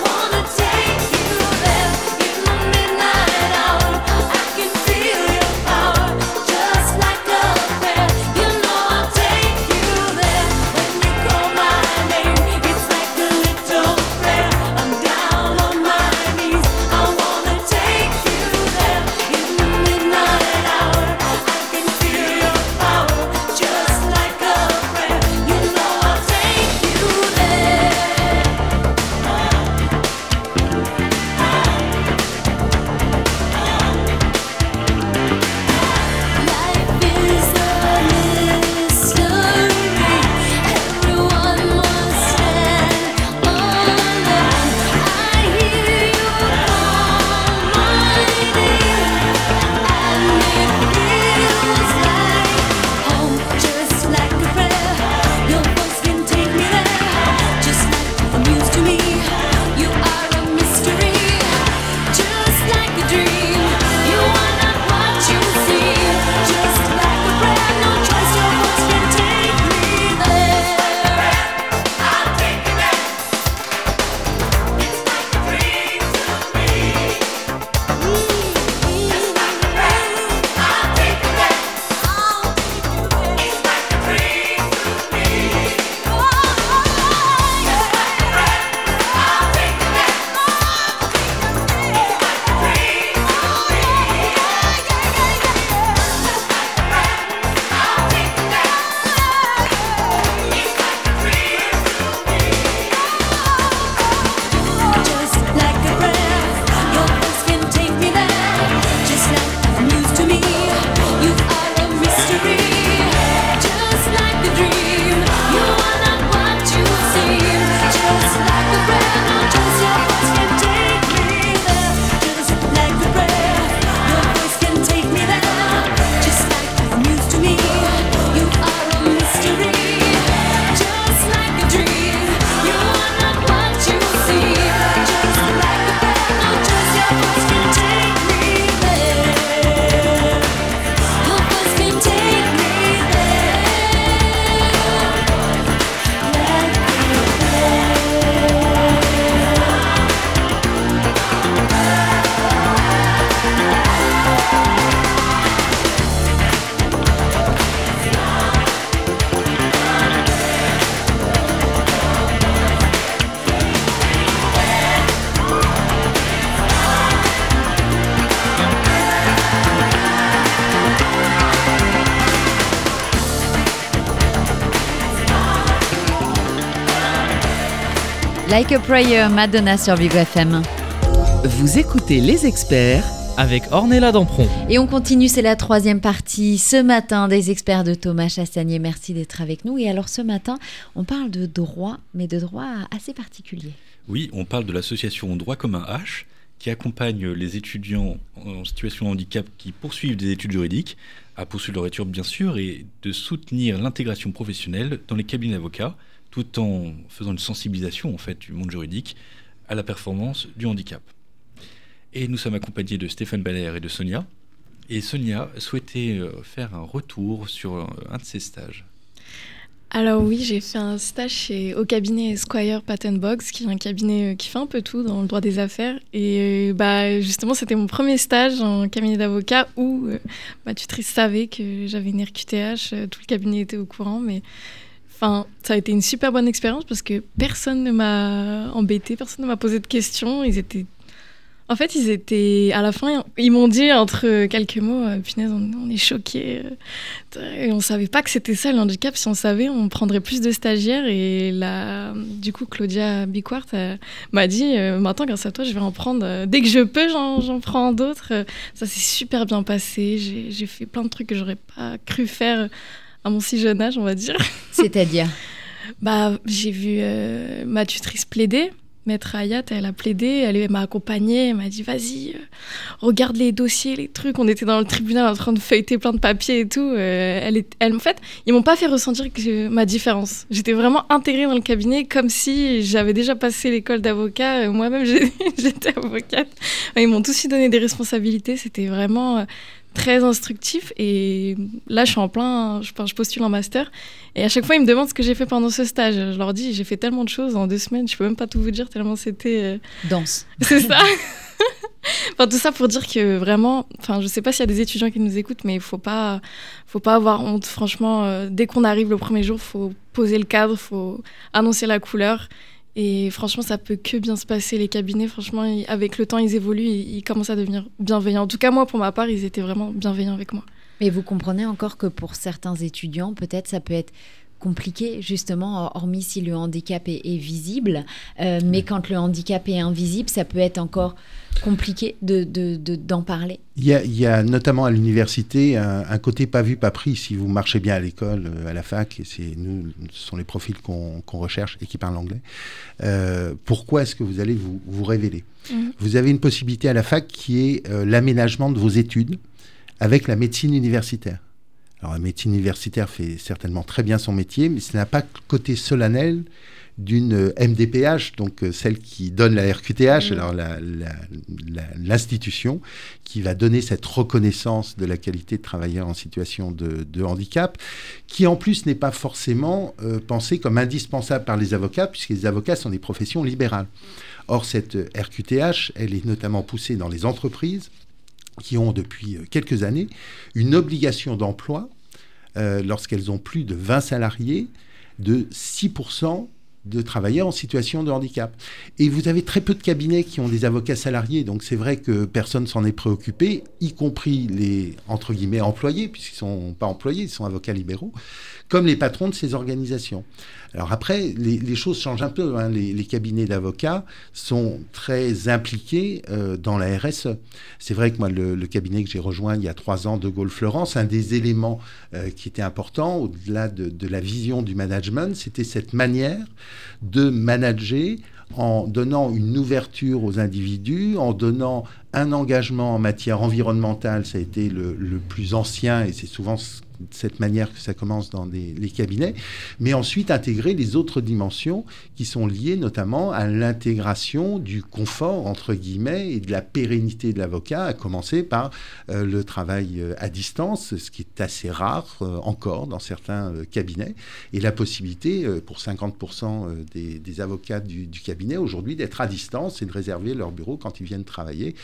wanna take you there in the midnight hour. I can feel your power, just like a prayer. You know I'll take you there when you call my name. It's like a little prayer. I'm down on my knees. I wanna take you there in the midnight hour. I can feel your power, just like a prayer. You know I'll take you there. Life is a mystery. Everyone must stand alone. I hear you call my name, and it feels like home, just like a prayer. Your voice can take me there, just like the muse to me. You are a mystery, just like a dream. You are not what you seem, just like a prayer. No choice, your voice can take me there. I'll take you there. It's like a dream to me. It's like a prayer. I'll take you there. It's like a dream to me. It's like a prayer. I'll take you there. It's like a dream to me. It's like a prayer. I'll take you there. It's like a dream Just like a prayer, your voice can take me there. Just like the news to me, you are a mystery. Just like a dream, you are not what you seem. Just like a prayer, no choice, your voice can take me there. Just like a prayer, your voice can take me there. Just like the news to me, you are a mystery. Just like a dream, you are not what you seem. Just like a prayer, no choice, your voice can take me there. Your voice can take me there. Like a Prayer, Madonna sur Vivre F M. Vous écoutez Les Experts avec Ornella Dampron. Et on continue, c'est la troisième partie ce matin des experts de Thomas Chastanier. Merci d'être avec nous. Et alors ce matin, on parle de droit, mais de droit assez particulier. Oui, on parle de l'association Droit commun H qui accompagne les étudiants en situation de handicap qui poursuivent des études juridiques, à poursuivre leur étude bien sûr, et de soutenir l'intégration professionnelle dans les cabinets d'avocats, tout en faisant une sensibilisation en fait, du monde juridique à la performance du handicap. Et nous sommes accompagnés de Stéphane Baller et de Sonia. Et Sonia souhaitait faire un retour sur un de ses stages. Alors oui, j'ai fait un stage chez, au cabinet Squire Patton Boggs, qui est un cabinet qui fait un peu tout dans le droit des affaires. Et bah, justement, c'était mon premier stage en cabinet d'avocat où ma tutrice savait que j'avais une R Q T H, tout le cabinet était au courant. Mais enfin, ça a été une super bonne expérience parce que personne ne m'a embêtée, personne ne m'a posé de questions. Ils étaient... En fait, ils étaient... À la fin, ils m'ont dit entre quelques mots, « Punaise, on, on est choqués. » Et on ne savait pas que c'était ça, le handicap. Si on savait, on prendrait plus de stagiaires. Et là, du coup, Claudia Biquart m'a dit, « Maintenant, grâce à toi, je vais en prendre... Dès que je peux, j'en, j'en prends d'autres. » Ça s'est super bien passé. J'ai, j'ai fait plein de trucs que je n'aurais pas cru faire à mon si jeune âge, on va dire. C'est-à-dire ? Bah, j'ai vu euh, ma tutrice plaider. Maître Ayat, elle a plaidé, elle m'a accompagnée, elle m'a dit « Vas-y, euh, regarde les dossiers, les trucs. » On était dans le tribunal en train de feuilleter plein de papiers et tout. Euh, elle est, elle, en fait, ils ne m'ont pas fait ressentir que je, ma différence. J'étais vraiment intégrée dans le cabinet comme si j'avais déjà passé l'école d'avocat. Moi-même, j'ai, j'étais avocate. Ils m'ont tous donné des responsabilités. C'était vraiment très instructif. Et là, je suis en plein, je, je postule en master. Et à chaque fois, ils me demandent ce que j'ai fait pendant ce stage. Je leur dis, j'ai fait tellement de choses en deux semaines, je peux même pas tout vous dire tellement c'était... Dense. C'est ça. Enfin, tout ça pour dire que vraiment, enfin, je sais pas s'il y a des étudiants qui nous écoutent, mais il faut pas, faut pas avoir honte. Franchement, euh, dès qu'on arrive le premier jour, faut poser le cadre, faut annoncer la couleur. Et franchement, ça peut que bien se passer. Les cabinets, franchement, ils, avec le temps, ils évoluent, ils, ils commencent à devenir bienveillants. En tout cas, moi, pour ma part, ils étaient vraiment bienveillants avec moi. Mais vous comprenez encore que pour certains étudiants, peut-être ça peut être compliqué, justement, hormis si le handicap est, est visible. Euh, mais quand le handicap est invisible, ça peut être encore compliqué de, de, de, d'en parler. Il y a, il y a notamment à l'université un, un côté pas vu, pas pris. Si vous marchez bien à l'école, à la fac, et c'est, nous, ce sont les profils qu'on, qu'on recherche et qui parlent anglais, euh, pourquoi est-ce que vous allez vous, vous révéler ? Mmh. Vous avez une possibilité à la fac qui est euh, l'aménagement de vos études avec la médecine universitaire. Alors, la médecine universitaire fait certainement très bien son métier, mais ça n'a pas le côté solennel d'une M D P H, donc celle qui donne la R Q T H, alors la, la, la, l'institution qui va donner cette reconnaissance de la qualité de travailleur en situation de, de handicap, qui en plus n'est pas forcément euh, pensée comme indispensable par les avocats, puisque les avocats sont des professions libérales. Or, cette R Q T H, elle est notamment poussée dans les entreprises, qui ont depuis quelques années une obligation d'emploi, euh, lorsqu'elles ont plus de vingt salariés, de six pour cent de travailleurs en situation de handicap. Et vous avez très peu de cabinets qui ont des avocats salariés, donc c'est vrai que personne s'en est préoccupé, y compris les, entre guillemets, employés, puisqu'ils sont pas employés, ils sont avocats libéraux, comme les patrons de ces organisations. Alors après, les, les choses changent un peu, hein. Les, les cabinets d'avocats sont très impliqués euh, dans la R S E. C'est vrai que moi, le, le cabinet que j'ai rejoint il y a trois ans, De Gaulle Fleurance, un des éléments euh, qui était important, au-delà de, de la vision du management, c'était cette manière de manager en donnant une ouverture aux individus, en donnant un engagement en matière environnementale. Ça a été le, le plus ancien et c'est souvent de cette manière que ça commence dans des, les cabinets, mais ensuite intégrer les autres dimensions qui sont liées notamment à l'intégration du confort, entre guillemets, et de la pérennité de l'avocat, à commencer par euh, le travail à distance, ce qui est assez rare euh, encore dans certains euh, cabinets, et la possibilité euh, pour cinquante pour cent des, des avocats du, du cabinet aujourd'hui d'être à distance et de réserver leur bureau quand ils viennent travailler,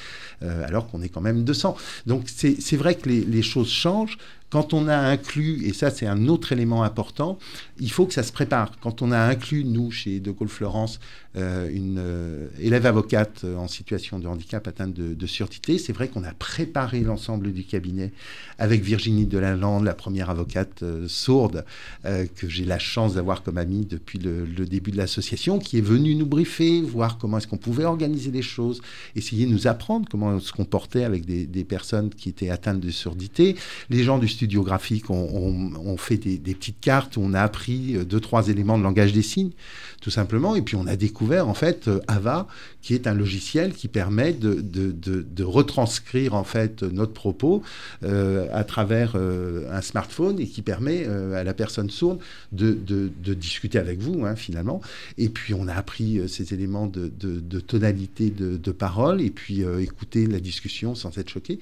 euh, alors qu'on est quand même deux cents. Donc c'est, c'est vrai que les, les choses changent. Quand on a inclus, et ça c'est un autre élément important, il faut que ça se prépare. Quand on a inclus, nous, chez De Gaulle Fleurance, euh, une euh, élève avocate en situation de handicap atteinte de, de surdité, c'est vrai qu'on a préparé l'ensemble du cabinet avec Virginie Delalande, la première avocate euh, sourde, euh, que j'ai la chance d'avoir comme amie depuis le, le début de l'association, qui est venue nous briefer, voir comment est-ce qu'on pouvait organiser les choses, essayer de nous apprendre comment on se comportait avec des, des personnes qui étaient atteintes de surdité. Les gens du studios graphiques, on, on, on fait des, des petites cartes où on a appris deux, trois éléments de langage des signes, tout simplement. Et puis, on a découvert, en fait, Ava, qui est un logiciel qui permet de, de, de, de retranscrire, en fait, notre propos euh, à travers euh, un smartphone et qui permet euh, à la personne sourde de, de, de discuter avec vous, hein, finalement. Et puis, on a appris euh, ces éléments de, de, de tonalité de, de parole et puis euh, écouter la discussion sans être choqué.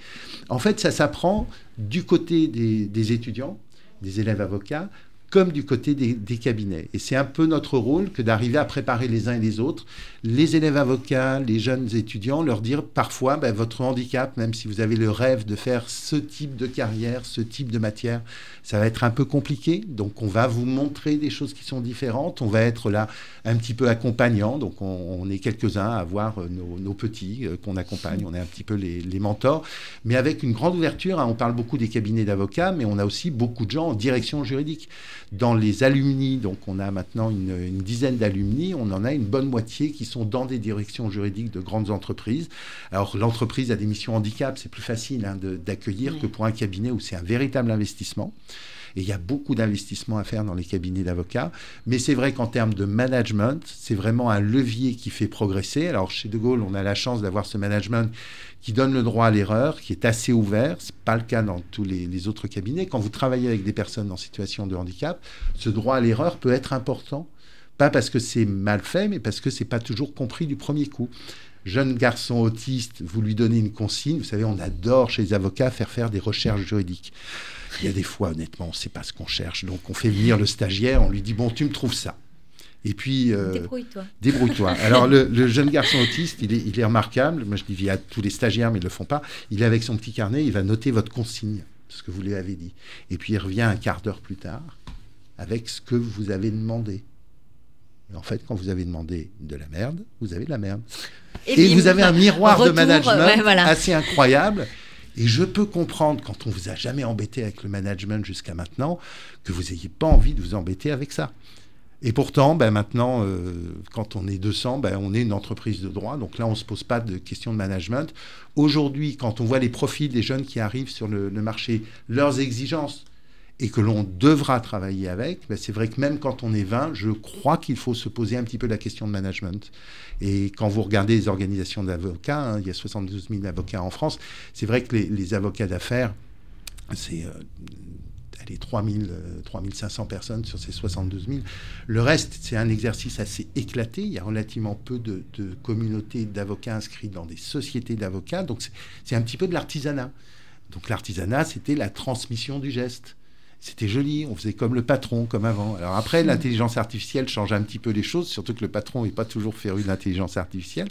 En fait, ça s'apprend du côté des, des étudiants, des élèves avocats, comme du côté des, des cabinets. Et c'est un peu notre rôle que d'arriver à préparer les uns et les autres, les élèves avocats, les jeunes étudiants, leur dire parfois, ben, votre handicap, même si vous avez le rêve de faire ce type de carrière, ce type de matière, ça va être un peu compliqué. Donc, on va vous montrer des choses qui sont différentes. On va être là un petit peu accompagnant. Donc, on, on est quelques-uns à avoir nos, nos petits qu'on accompagne. On est un petit peu les, les mentors. Mais avec une grande ouverture, hein, on parle beaucoup des cabinets d'avocats, mais on a aussi beaucoup de gens en direction juridique. Dans les alumni, donc on a maintenant une, une dizaine d'alumni, on en a une bonne moitié qui sont dans des directions juridiques de grandes entreprises. Alors l'entreprise a des missions handicap, c'est plus facile hein, de, d'accueillir oui. que pour un cabinet où c'est un véritable investissement. Et il y a beaucoup d'investissements à faire dans les cabinets d'avocats. Mais c'est vrai qu'en termes de management, c'est vraiment un levier qui fait progresser. Alors, chez De Gaulle, on a la chance d'avoir ce management qui donne le droit à l'erreur, qui est assez ouvert. Ce n'est pas le cas dans tous les, les autres cabinets. Quand vous travaillez avec des personnes en situation de handicap, ce droit à l'erreur peut être important. Pas parce que c'est mal fait, mais parce que ce n'est pas toujours compris du premier coup. Jeune garçon autiste, vous lui donnez une consigne. Vous savez, on adore chez les avocats faire faire des recherches juridiques. Il y a des fois, honnêtement, on ne sait pas ce qu'on cherche. Donc, on fait venir le stagiaire, on lui dit « Bon, tu me trouves ça ». Et puis... Euh, débrouille-toi. Débrouille-toi. Alors, le, le jeune garçon autiste, il est, il est remarquable. Moi, je dis à tous les stagiaires, mais ils ne le font pas. Il est avec son petit carnet, il va noter votre consigne, ce que vous lui avez dit. Et puis, il revient un quart d'heure plus tard avec ce que vous avez demandé. En fait, quand vous avez demandé de la merde, vous avez de la merde. Et, et vous avez un miroir retour, de management ouais, voilà. assez incroyable. Et je peux comprendre, quand on ne vous a jamais embêté avec le management jusqu'à maintenant, que vous n'ayez pas envie de vous embêter avec ça. Et pourtant, ben maintenant, euh, quand on est deux cents, ben on est une entreprise de droit. Donc là, on ne se pose pas de questions de management. Aujourd'hui, quand on voit les profils des jeunes qui arrivent sur le, le marché, leurs exigences, et que l'on devra travailler avec, ben c'est vrai que même quand on est vingt, je crois qu'il faut se poser un petit peu la question de management. Et quand vous regardez les organisations d'avocats, hein, il y a soixante-douze mille avocats en France, c'est vrai que les, les avocats d'affaires, c'est... Euh, les trois mille, trois mille cinq cents personnes sur ces soixante-douze mille. Le reste, c'est un exercice assez éclaté. Il y a relativement peu de, de communautés d'avocats inscrits dans des sociétés d'avocats. Donc, c'est, c'est un petit peu de l'artisanat. Donc, l'artisanat, c'était la transmission du geste. C'était joli, on faisait comme le patron, comme avant. Alors après, l'intelligence artificielle change un petit peu les choses, surtout que le patron n'est pas toujours féru d'intelligence artificielle.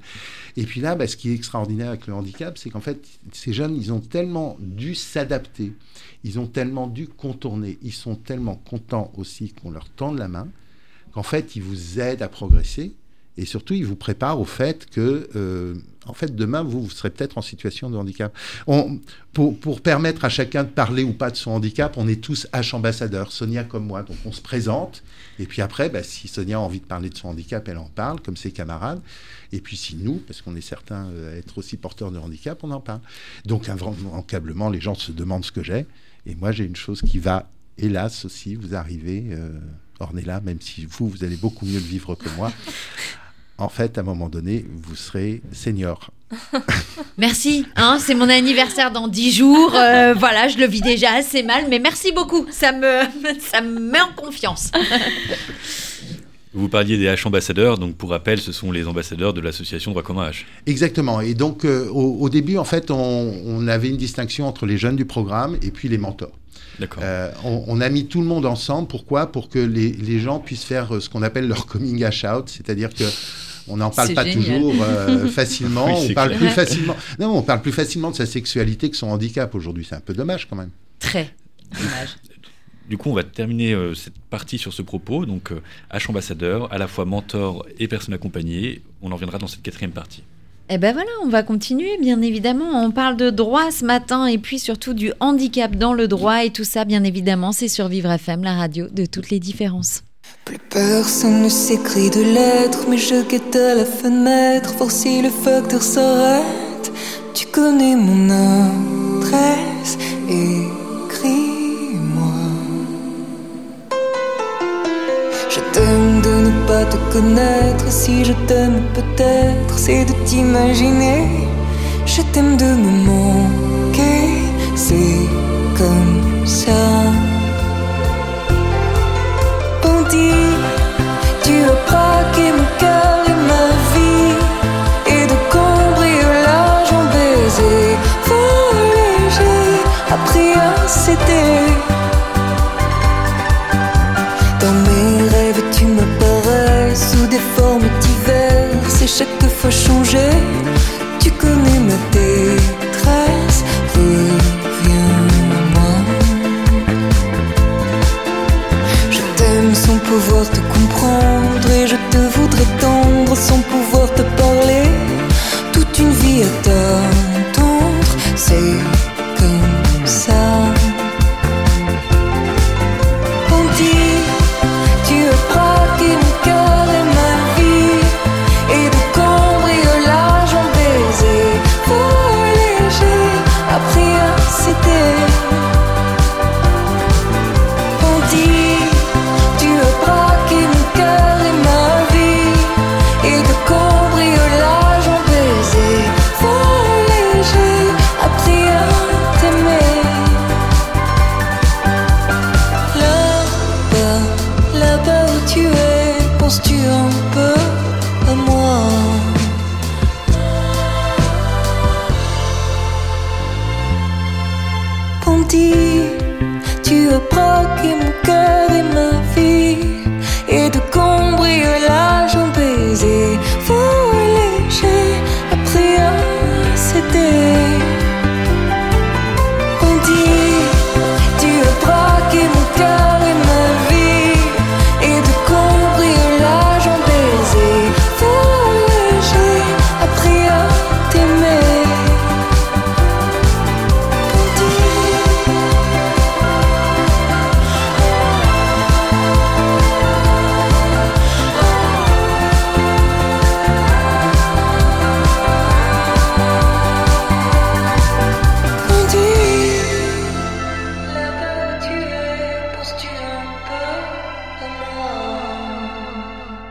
Et puis là, bah, ce qui est extraordinaire avec le handicap, c'est qu'en fait, ces jeunes, ils ont tellement dû s'adapter, ils ont tellement dû contourner, ils sont tellement contents aussi qu'on leur tende la main, qu'en fait, ils vous aident à progresser. Et surtout, il vous prépare au fait que, euh, en fait, demain, vous, vous serez peut-être en situation de handicap. On, pour, pour permettre à chacun de parler ou pas de son handicap, on est tous H ambassadeurs, Sonia comme moi. Donc, on se présente. Et puis après, bah, si Sonia a envie de parler de son handicap, elle en parle, comme ses camarades. Et puis si nous, parce qu'on est certains à être aussi porteurs de handicap, on en parle. Donc, immanquablement, les gens se demandent ce que j'ai. Et moi, j'ai une chose qui va, hélas aussi, vous arriver, euh, Ornella, même si vous, vous allez beaucoup mieux le vivre que moi. En fait, à un moment donné, vous serez senior. Merci, hein, c'est mon anniversaire dans dix jours. Euh, voilà, je le vis déjà assez mal, mais merci beaucoup. Ça me, ça me met en confiance. Vous parliez des H ambassadeurs, donc pour rappel, ce sont les ambassadeurs de l'association Droit commun H. Exactement. Et donc, euh, au, au début, en fait, on, on avait une distinction entre les jeunes du programme et puis les mentors. D'accord. Euh, on, on a mis tout le monde ensemble. Pourquoi ? Pour que les, les gens puissent faire ce qu'on appelle leur coming out, c'est-à-dire que on n'en parle c'est pas génial. toujours euh, facilement. Oui, on parle clair. plus facilement. Non, on parle plus facilement de sa sexualité que son handicap aujourd'hui. C'est un peu dommage quand même. Très dommage. Du coup, on va terminer euh, cette partie sur ce propos. Donc, euh, H ambassadeur, à la fois mentor et personne accompagnée. On en reviendra dans cette quatrième partie. Eh ben voilà, on va continuer, bien évidemment. On parle de droit ce matin et puis surtout du handicap dans le droit. Et tout ça, bien évidemment, c'est sur Vivre F M, la radio de toutes les différences. Plus personne ne s'écrit de lettres, mais je guette à la fenêtre, voir si le facteur s'arrête. Tu connais mon adresse, écris. t'aime peut-être, c'est de t'imaginer. Je t'aime de me manquer, c'est comme ça. Bandit, tu as braqué mon cœur et ma vie, et de cambriolage en baiser, vol léger, appris à céder. Dans mes rêves, tu m'apparais sous des formes diverses, et chaque fois changé. Tu connais ma détresse, reviens-moi. Je t'aime sans pouvoir te comprendre, et je te voudrais tendre sans pouvoir te parler. Toute une vie à t'attendre, c'est comme ça.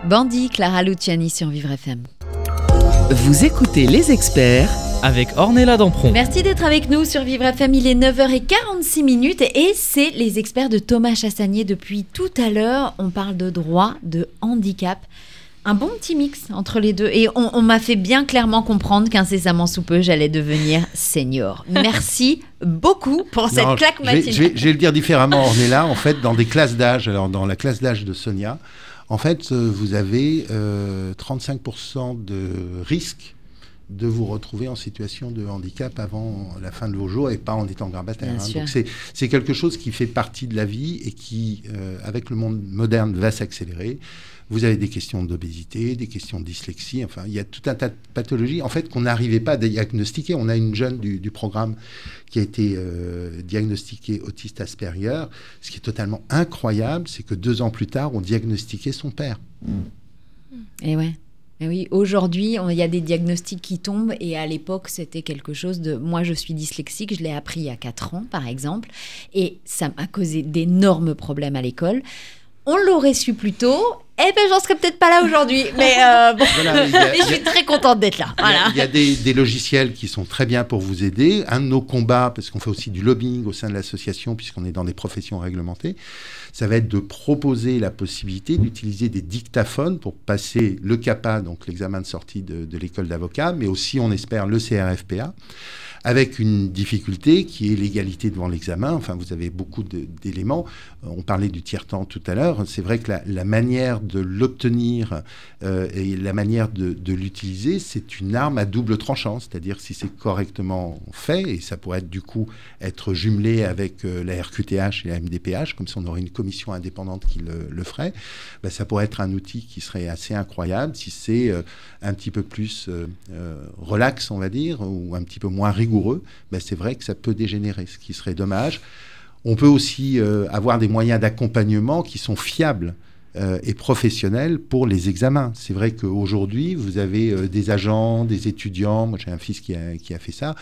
Bandit, Clara Luciani sur Vivre F M. Vous écoutez Les Experts avec Ornella Dampron. Merci d'être avec nous sur Vivre F M. Il est neuf heures quarante-six et c'est Les Experts de Thomas Chastanier. Depuis tout à l'heure, on parle de droit, de handicap. Un bon petit mix entre les deux. Et on, on m'a fait bien clairement comprendre qu'incessamment sous peu, j'allais devenir senior. Merci beaucoup pour cette non, claque matinale. Je, je vais le dire différemment, Ornella. En fait, dans des classes d'âge, alors dans la classe d'âge de Sonia, en fait, vous avez euh, trente-cinq pour cent de risque de vous retrouver en situation de handicap avant la fin de vos jours et pas en étant grabataire. Hein. Donc c'est, c'est quelque chose qui fait partie de la vie et qui, euh, avec le monde moderne, va s'accélérer. Vous avez des questions d'obésité, des questions de dyslexie, enfin, il y a tout un tas de pathologies, en fait, qu'on n'arrivait pas à diagnostiquer. On a une jeune du, du programme qui a été euh, diagnostiquée autiste Asperger. Ce qui est totalement incroyable, c'est que deux ans plus tard, on diagnostiquait son père. Et ouais. Et oui, aujourd'hui, il y a des diagnostics qui tombent et à l'époque, c'était quelque chose de... Moi, je suis dyslexique, je l'ai appris il y a quatre ans, par exemple, et ça m'a causé d'énormes problèmes à l'école. On l'aurait su plus tôt, eh bien, j'en serais peut-être pas là aujourd'hui, mais euh, bon, voilà, il y a, mais je suis très contente d'être là. Voilà. Il y a, il y a des, des logiciels qui sont très bien pour vous aider. Un de nos combats, parce qu'on fait aussi du lobbying au sein de l'association, puisqu'on est dans des professions réglementées, ça va être de proposer la possibilité d'utiliser des dictaphones pour passer le CAPA, donc l'examen de sortie de, de l'école d'avocat, mais aussi, on espère, le C R F P A, avec une difficulté qui est l'égalité devant l'examen. Enfin, vous avez beaucoup de, d'éléments. On parlait du tiers-temps tout à l'heure. C'est vrai que la, la manière de l'obtenir euh, et la manière de, de l'utiliser, c'est une arme à double tranchant. C'est-à-dire si c'est correctement fait, et ça pourrait être, du coup être jumelé avec euh, la R Q T H et la M D P H, comme si on aurait une commission indépendante qui le, le ferait, ben, ça pourrait être un outil qui serait assez incroyable si c'est euh, un petit peu plus euh, euh, relax, on va dire, ou un petit peu moins rigoureux. Ben c'est vrai que ça peut dégénérer, ce qui serait dommage. On peut aussi euh, avoir des moyens d'accompagnement qui sont fiables euh, et professionnels pour les examens. C'est vrai qu'aujourd'hui, vous avez euh, des agents, des étudiants, moi j'ai un fils qui a, qui a fait ça,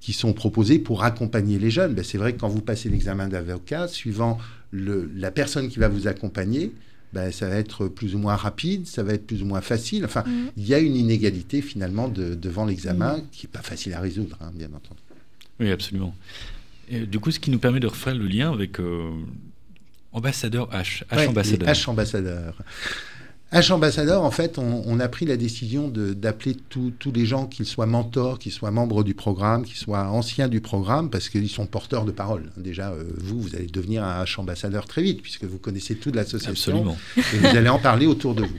qui sont proposés pour accompagner les jeunes. Ben c'est vrai que quand vous passez l'examen d'avocat, suivant le, la personne qui va vous accompagner, ben, ça va être plus ou moins rapide, ça va être plus ou moins facile. Enfin, mmh. il y a une inégalité finalement de, devant l'examen mmh. qui n'est pas facile à résoudre, hein, bien entendu. Oui, absolument. Et, du coup, ce qui nous permet de refaire le lien avec euh, ambassadeur H, H ouais, ambassadeur. H ambassadeur. H ambassadeur, en fait, on, on a pris la décision de, d'appeler tous les gens, qu'ils soient mentors, qu'ils soient membres du programme, qu'ils soient anciens du programme, parce qu'ils sont porteurs de parole. Déjà, euh, vous, vous allez devenir un H ambassadeur très vite, puisque vous connaissez toute l'association. Absolument. Et vous allez en parler autour de vous.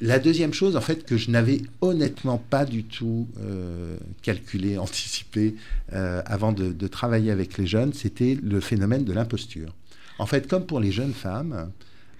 La deuxième chose, en fait, que je n'avais honnêtement pas du tout euh, calculé, anticipé, euh, avant de, de travailler avec les jeunes, c'était le phénomène de l'imposture. En fait, comme pour les jeunes femmes...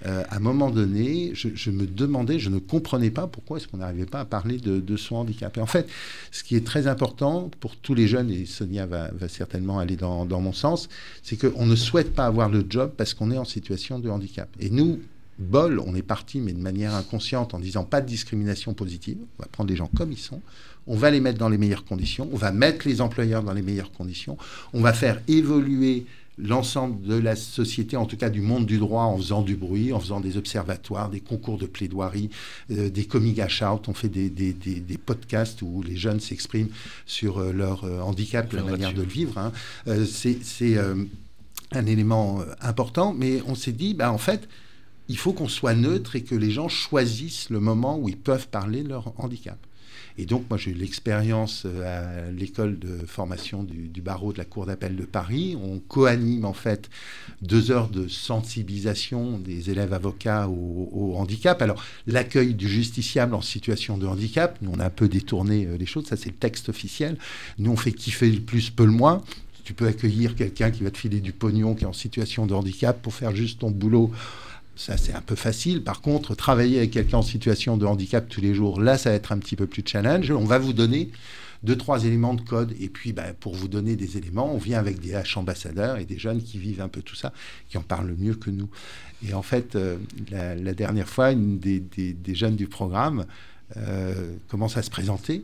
Euh, à un moment donné, je, je me demandais, je ne comprenais pas pourquoi est-ce qu'on n'arrivait pas à parler de, de son handicap. Et en fait, ce qui est très important pour tous les jeunes, et Sonia va, va certainement aller dans, dans mon sens, c'est qu'on ne souhaite pas avoir le job parce qu'on est en situation de handicap. Et nous, bol, on est parti, mais de manière inconsciente, en disant pas de discrimination positive, on va prendre les gens comme ils sont, on va les mettre dans les meilleures conditions, on va mettre les employeurs dans les meilleures conditions, on va faire évoluer l'ensemble de la société, en tout cas du monde du droit, en faisant du bruit, en faisant des observatoires, des concours de plaidoirie, euh, des coming out, on fait des, des, des, des podcasts où les jeunes s'expriment sur euh, leur euh, handicap, leur manière de le vivre. Hein. Euh, c'est c'est euh, un élément important, mais on s'est dit, bah, en fait, il faut qu'on soit neutre et que les gens choisissent le moment où ils peuvent parler de leur handicap. Et donc, moi, j'ai eu l'expérience à l'école de formation du, du barreau de la Cour d'appel de Paris. On co-anime, en fait, deux heures de sensibilisation des élèves avocats au, au handicap. Alors, l'accueil du justiciable en situation de handicap, nous, on a un peu détourné les choses. Ça, c'est le texte officiel. Nous, on fait kiffer le plus, peu le moins. Tu peux accueillir quelqu'un qui va te filer du pognon, qui est en situation de handicap, pour faire juste ton boulot. Ça, c'est un peu facile. Par contre, travailler avec quelqu'un en situation de handicap tous les jours, là, ça va être un petit peu plus de challenge. On va vous donner deux, trois éléments de code. Et puis, bah, pour vous donner des éléments, on vient avec des H ambassadeurs et des jeunes qui vivent un peu tout ça, qui en parlent mieux que nous. Et en fait, euh, la, la dernière fois, une des, des, des jeunes du programme euh, commence à se présenter.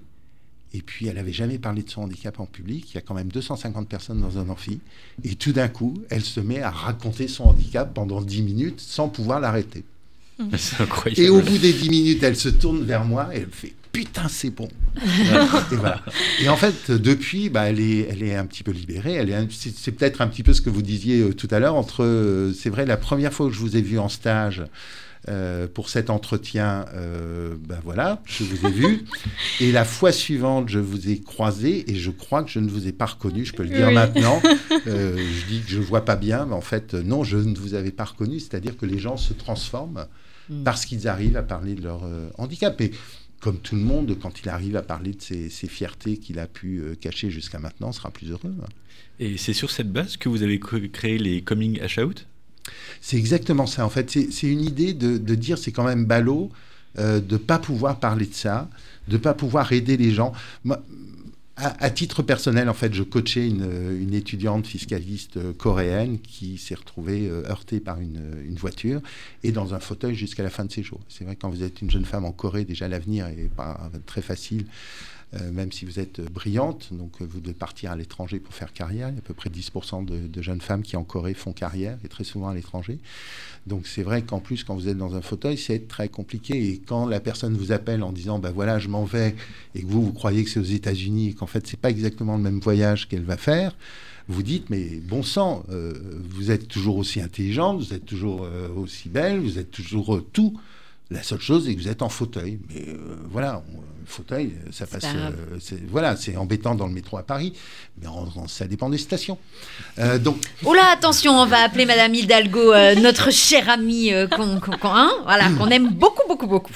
Et puis, elle n'avait jamais parlé de son handicap en public. Il y a quand même deux cent cinquante personnes dans un amphi. Et tout d'un coup, elle se met à raconter son handicap pendant dix minutes sans pouvoir l'arrêter. Mmh. C'est incroyable. Et au bout des dix minutes, elle se tourne vers moi et elle me fait « Putain, c'est bon !» Et voilà. Et en fait, depuis, bah, elle est, elle est un petit peu libérée. Elle est un, c'est, c'est peut-être un petit peu ce que vous disiez tout à l'heure. Entre, c'est vrai, la première fois que je vous ai vu en stage... Euh, pour cet entretien, euh, ben voilà, je vous ai vu. Et la fois suivante, je vous ai croisé et je crois que je ne vous ai pas reconnu. Je peux le dire oui. maintenant. Euh, je dis que je ne vois pas bien, mais en fait, non, je ne vous avais pas reconnu. C'est-à-dire que les gens se transforment mmh. parce qu'ils arrivent à parler de leur euh, handicap. Et comme tout le monde, quand il arrive à parler de ses, ses fiertés qu'il a pu euh, cacher jusqu'à maintenant, sera plus heureux. Hein. Et c'est sur cette base que vous avez créé les Coming H Out ? C'est exactement ça, en fait. C'est, c'est une idée de, de dire, c'est quand même ballot euh, de ne pas pouvoir parler de ça, de ne pas pouvoir aider les gens. Moi, à, à titre personnel, en fait, je coachais une, une étudiante fiscaliste coréenne qui s'est retrouvée euh, heurtée par une, une voiture et dans un fauteuil jusqu'à la fin de ses jours. C'est vrai que quand vous êtes une jeune femme en Corée, déjà l'avenir n'est pas très facile. Euh, même si vous êtes brillante, donc euh, vous devez partir à l'étranger pour faire carrière. Il y a à peu près dix pour cent de, de jeunes femmes qui en Corée font carrière, et très souvent à l'étranger. Donc c'est vrai qu'en plus, quand vous êtes dans un fauteuil, c'est très compliqué. Et quand la personne vous appelle en disant « ben voilà, je m'en vais », et que vous, vous croyez que c'est aux États-Unis, et qu'en fait, c'est pas exactement le même voyage qu'elle va faire, vous dites « mais bon sang, euh, vous êtes toujours aussi intelligente, vous êtes toujours euh, aussi belle, vous êtes toujours euh, tout ». La seule chose, c'est que vous êtes en fauteuil. Mais euh, voilà, on, fauteuil, ça passe... Euh, c'est, voilà, c'est embêtant dans le métro à Paris, mais on, on, ça dépend des stations. Euh, donc... Oh là, attention, on va appeler Madame Hidalgo, euh, notre chère amie euh, qu'on, qu'on, qu'on, hein, voilà, qu'on aime beaucoup, beaucoup, beaucoup.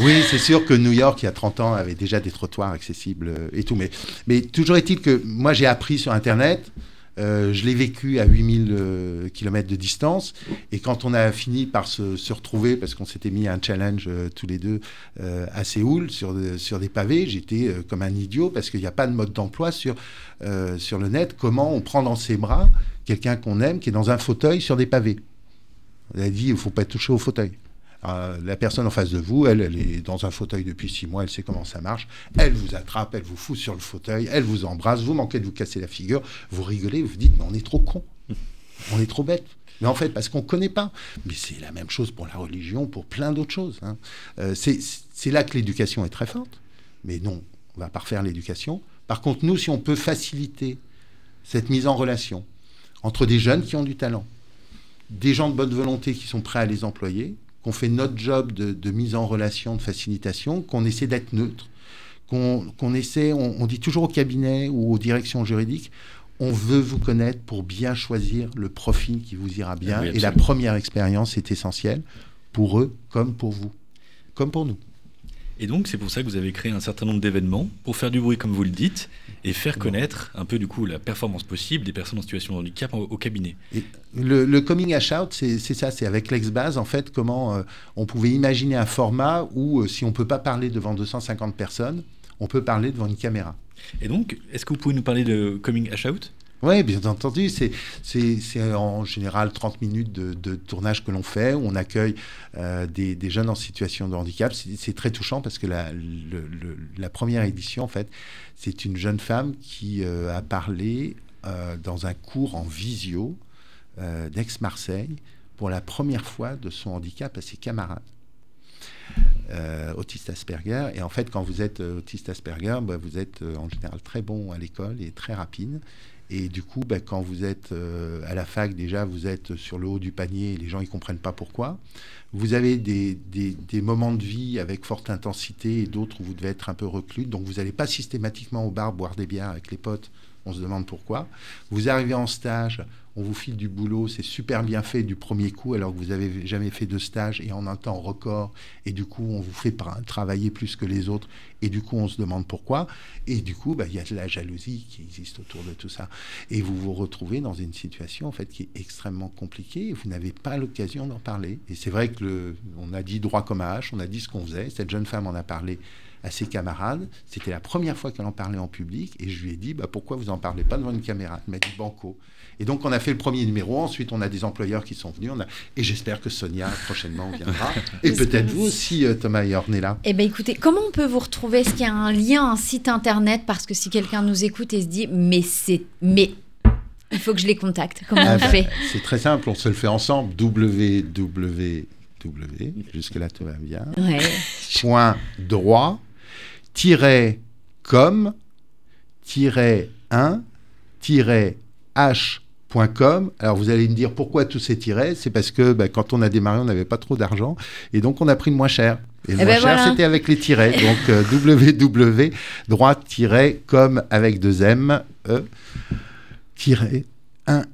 Oui, c'est sûr que New York, il y a trente ans, avait déjà des trottoirs accessibles et tout. Mais, mais toujours est-il que moi, j'ai appris sur Internet... Euh, je l'ai vécu à huit mille kilomètres de distance et quand on a fini par se, se retrouver parce qu'on s'était mis un challenge euh, tous les deux euh, à Séoul sur, de, sur des pavés, j'étais euh, comme un idiot parce qu'il n'y a pas de mode d'emploi sur, euh, sur le net. Comment on prend dans ses bras quelqu'un qu'on aime qui est dans un fauteuil sur des pavés? On a dit il ne faut pas toucher au fauteuil. Alors, la personne en face de vous, elle, elle est dans un fauteuil depuis six mois, elle sait comment ça marche, elle vous attrape, elle vous fout sur le fauteuil, elle vous embrasse, vous manquez de vous casser la figure, vous rigolez, vous vous dites mais on est trop con, on est trop bête. Mais en fait, parce qu'on ne connaît pas. Mais c'est la même chose pour la religion, pour plein d'autres choses. Hein. Euh, c'est, c'est là que l'éducation est très forte. Mais non, on ne va pas refaire l'éducation. Par contre, nous, si on peut faciliter cette mise en relation entre des jeunes qui ont du talent, des gens de bonne volonté qui sont prêts à les employer, qu'on fait notre job de, de mise en relation, de facilitation, qu'on essaie d'être neutre, qu'on, qu'on essaie, on, on dit toujours au cabinet ou aux directions juridiques, on veut vous connaître pour bien choisir le profil qui vous ira bien. Oui, et la première expérience est essentielle pour eux comme pour vous, comme pour nous. Et donc, c'est pour ça que vous avez créé un certain nombre d'événements pour faire du bruit, comme vous le dites, et faire connaître un peu, du coup, la performance possible des personnes en situation de handicap au cabinet. Et le, le coming out, c'est, c'est ça, c'est avec l'ex-base, en fait, comment euh, on pouvait imaginer un format où, euh, si on ne peut pas parler devant deux cent cinquante personnes, on peut parler devant une caméra. Et donc, est-ce que vous pouvez nous parler de coming out ? Oui, bien entendu, c'est, c'est, c'est en général trente minutes de, de tournage que l'on fait, où on accueille euh, des, des jeunes en situation de handicap. C'est, c'est très touchant parce que la, le, le, la première édition, en fait, c'est une jeune femme qui euh, a parlé euh, dans un cours en visio euh, d'Aix-Marseille pour la première fois de son handicap à ses camarades. Euh, autiste Asperger, et en fait quand vous êtes euh, autiste Asperger, bah, vous êtes euh, en général très bon à l'école et très rapide, et du coup bah, quand vous êtes euh, à la fac, déjà vous êtes sur le haut du panier et les gens ils comprennent pas pourquoi. Vous avez des, des, des moments de vie avec forte intensité et d'autres où vous devez être un peu reclus, donc vous n'allez pas systématiquement au bar boire des bières avec les potes, on se demande pourquoi. Vous arrivez en stage, on vous file du boulot, c'est super bien fait du premier coup, alors que vous n'avez jamais fait de stage et en un temps record, et du coup on vous fait travailler plus que les autres, et du coup on se demande pourquoi, et du coup bah, y a de la jalousie qui existe autour de tout ça, et vous vous retrouvez dans une situation en fait qui est extrêmement compliquée, et vous n'avez pas l'occasion d'en parler. Et c'est vrai que le, on a dit droit commun H, on a dit ce qu'on faisait, cette jeune femme en a parlé à ses camarades, c'était la première fois qu'elle en parlait en public, et je lui ai dit bah, pourquoi vous en parlez pas devant une caméra. Elle m'a dit banco, et donc on a fait le premier numéro, ensuite on a des employeurs qui sont venus, on a... et j'espère que Sonia prochainement viendra, et peut-être vous aussi Thomas et Ornella. Eh bien écoutez, comment on peut vous retrouver? Est-ce qu'il y a un lien, un site internet? Parce que si quelqu'un nous écoute et se dit mais c'est... mais il faut que je les contacte, comment ah on ben, fait? C'est très simple, on se le fait ensemble, www, jusque là tout va bien, ouais. point droit comme un h point com. Alors vous allez me dire pourquoi tous ces tirets? C'est parce que bah, quand on a démarré, on n'avait pas trop d'argent et donc on a pris le moins cher. Et le eh moins ben cher, voilà. C'était avec les tirets. Donc euh, www point droit comme avec deux M E un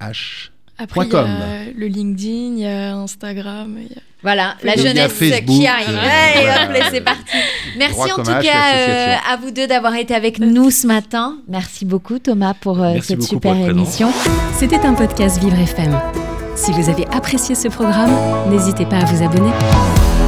h point com. Après, il y a le LinkedIn, il y a Instagram. Il y a... Voilà, la et jeunesse Facebook, qui arrive. Euh, et hop, là, c'est parti. Merci en tout cas euh, à vous deux d'avoir été avec nous ce matin. Merci beaucoup Thomas pour euh, cette super pour émission. C'était un podcast Vivre F M. Si vous avez apprécié ce programme, n'hésitez pas à vous abonner.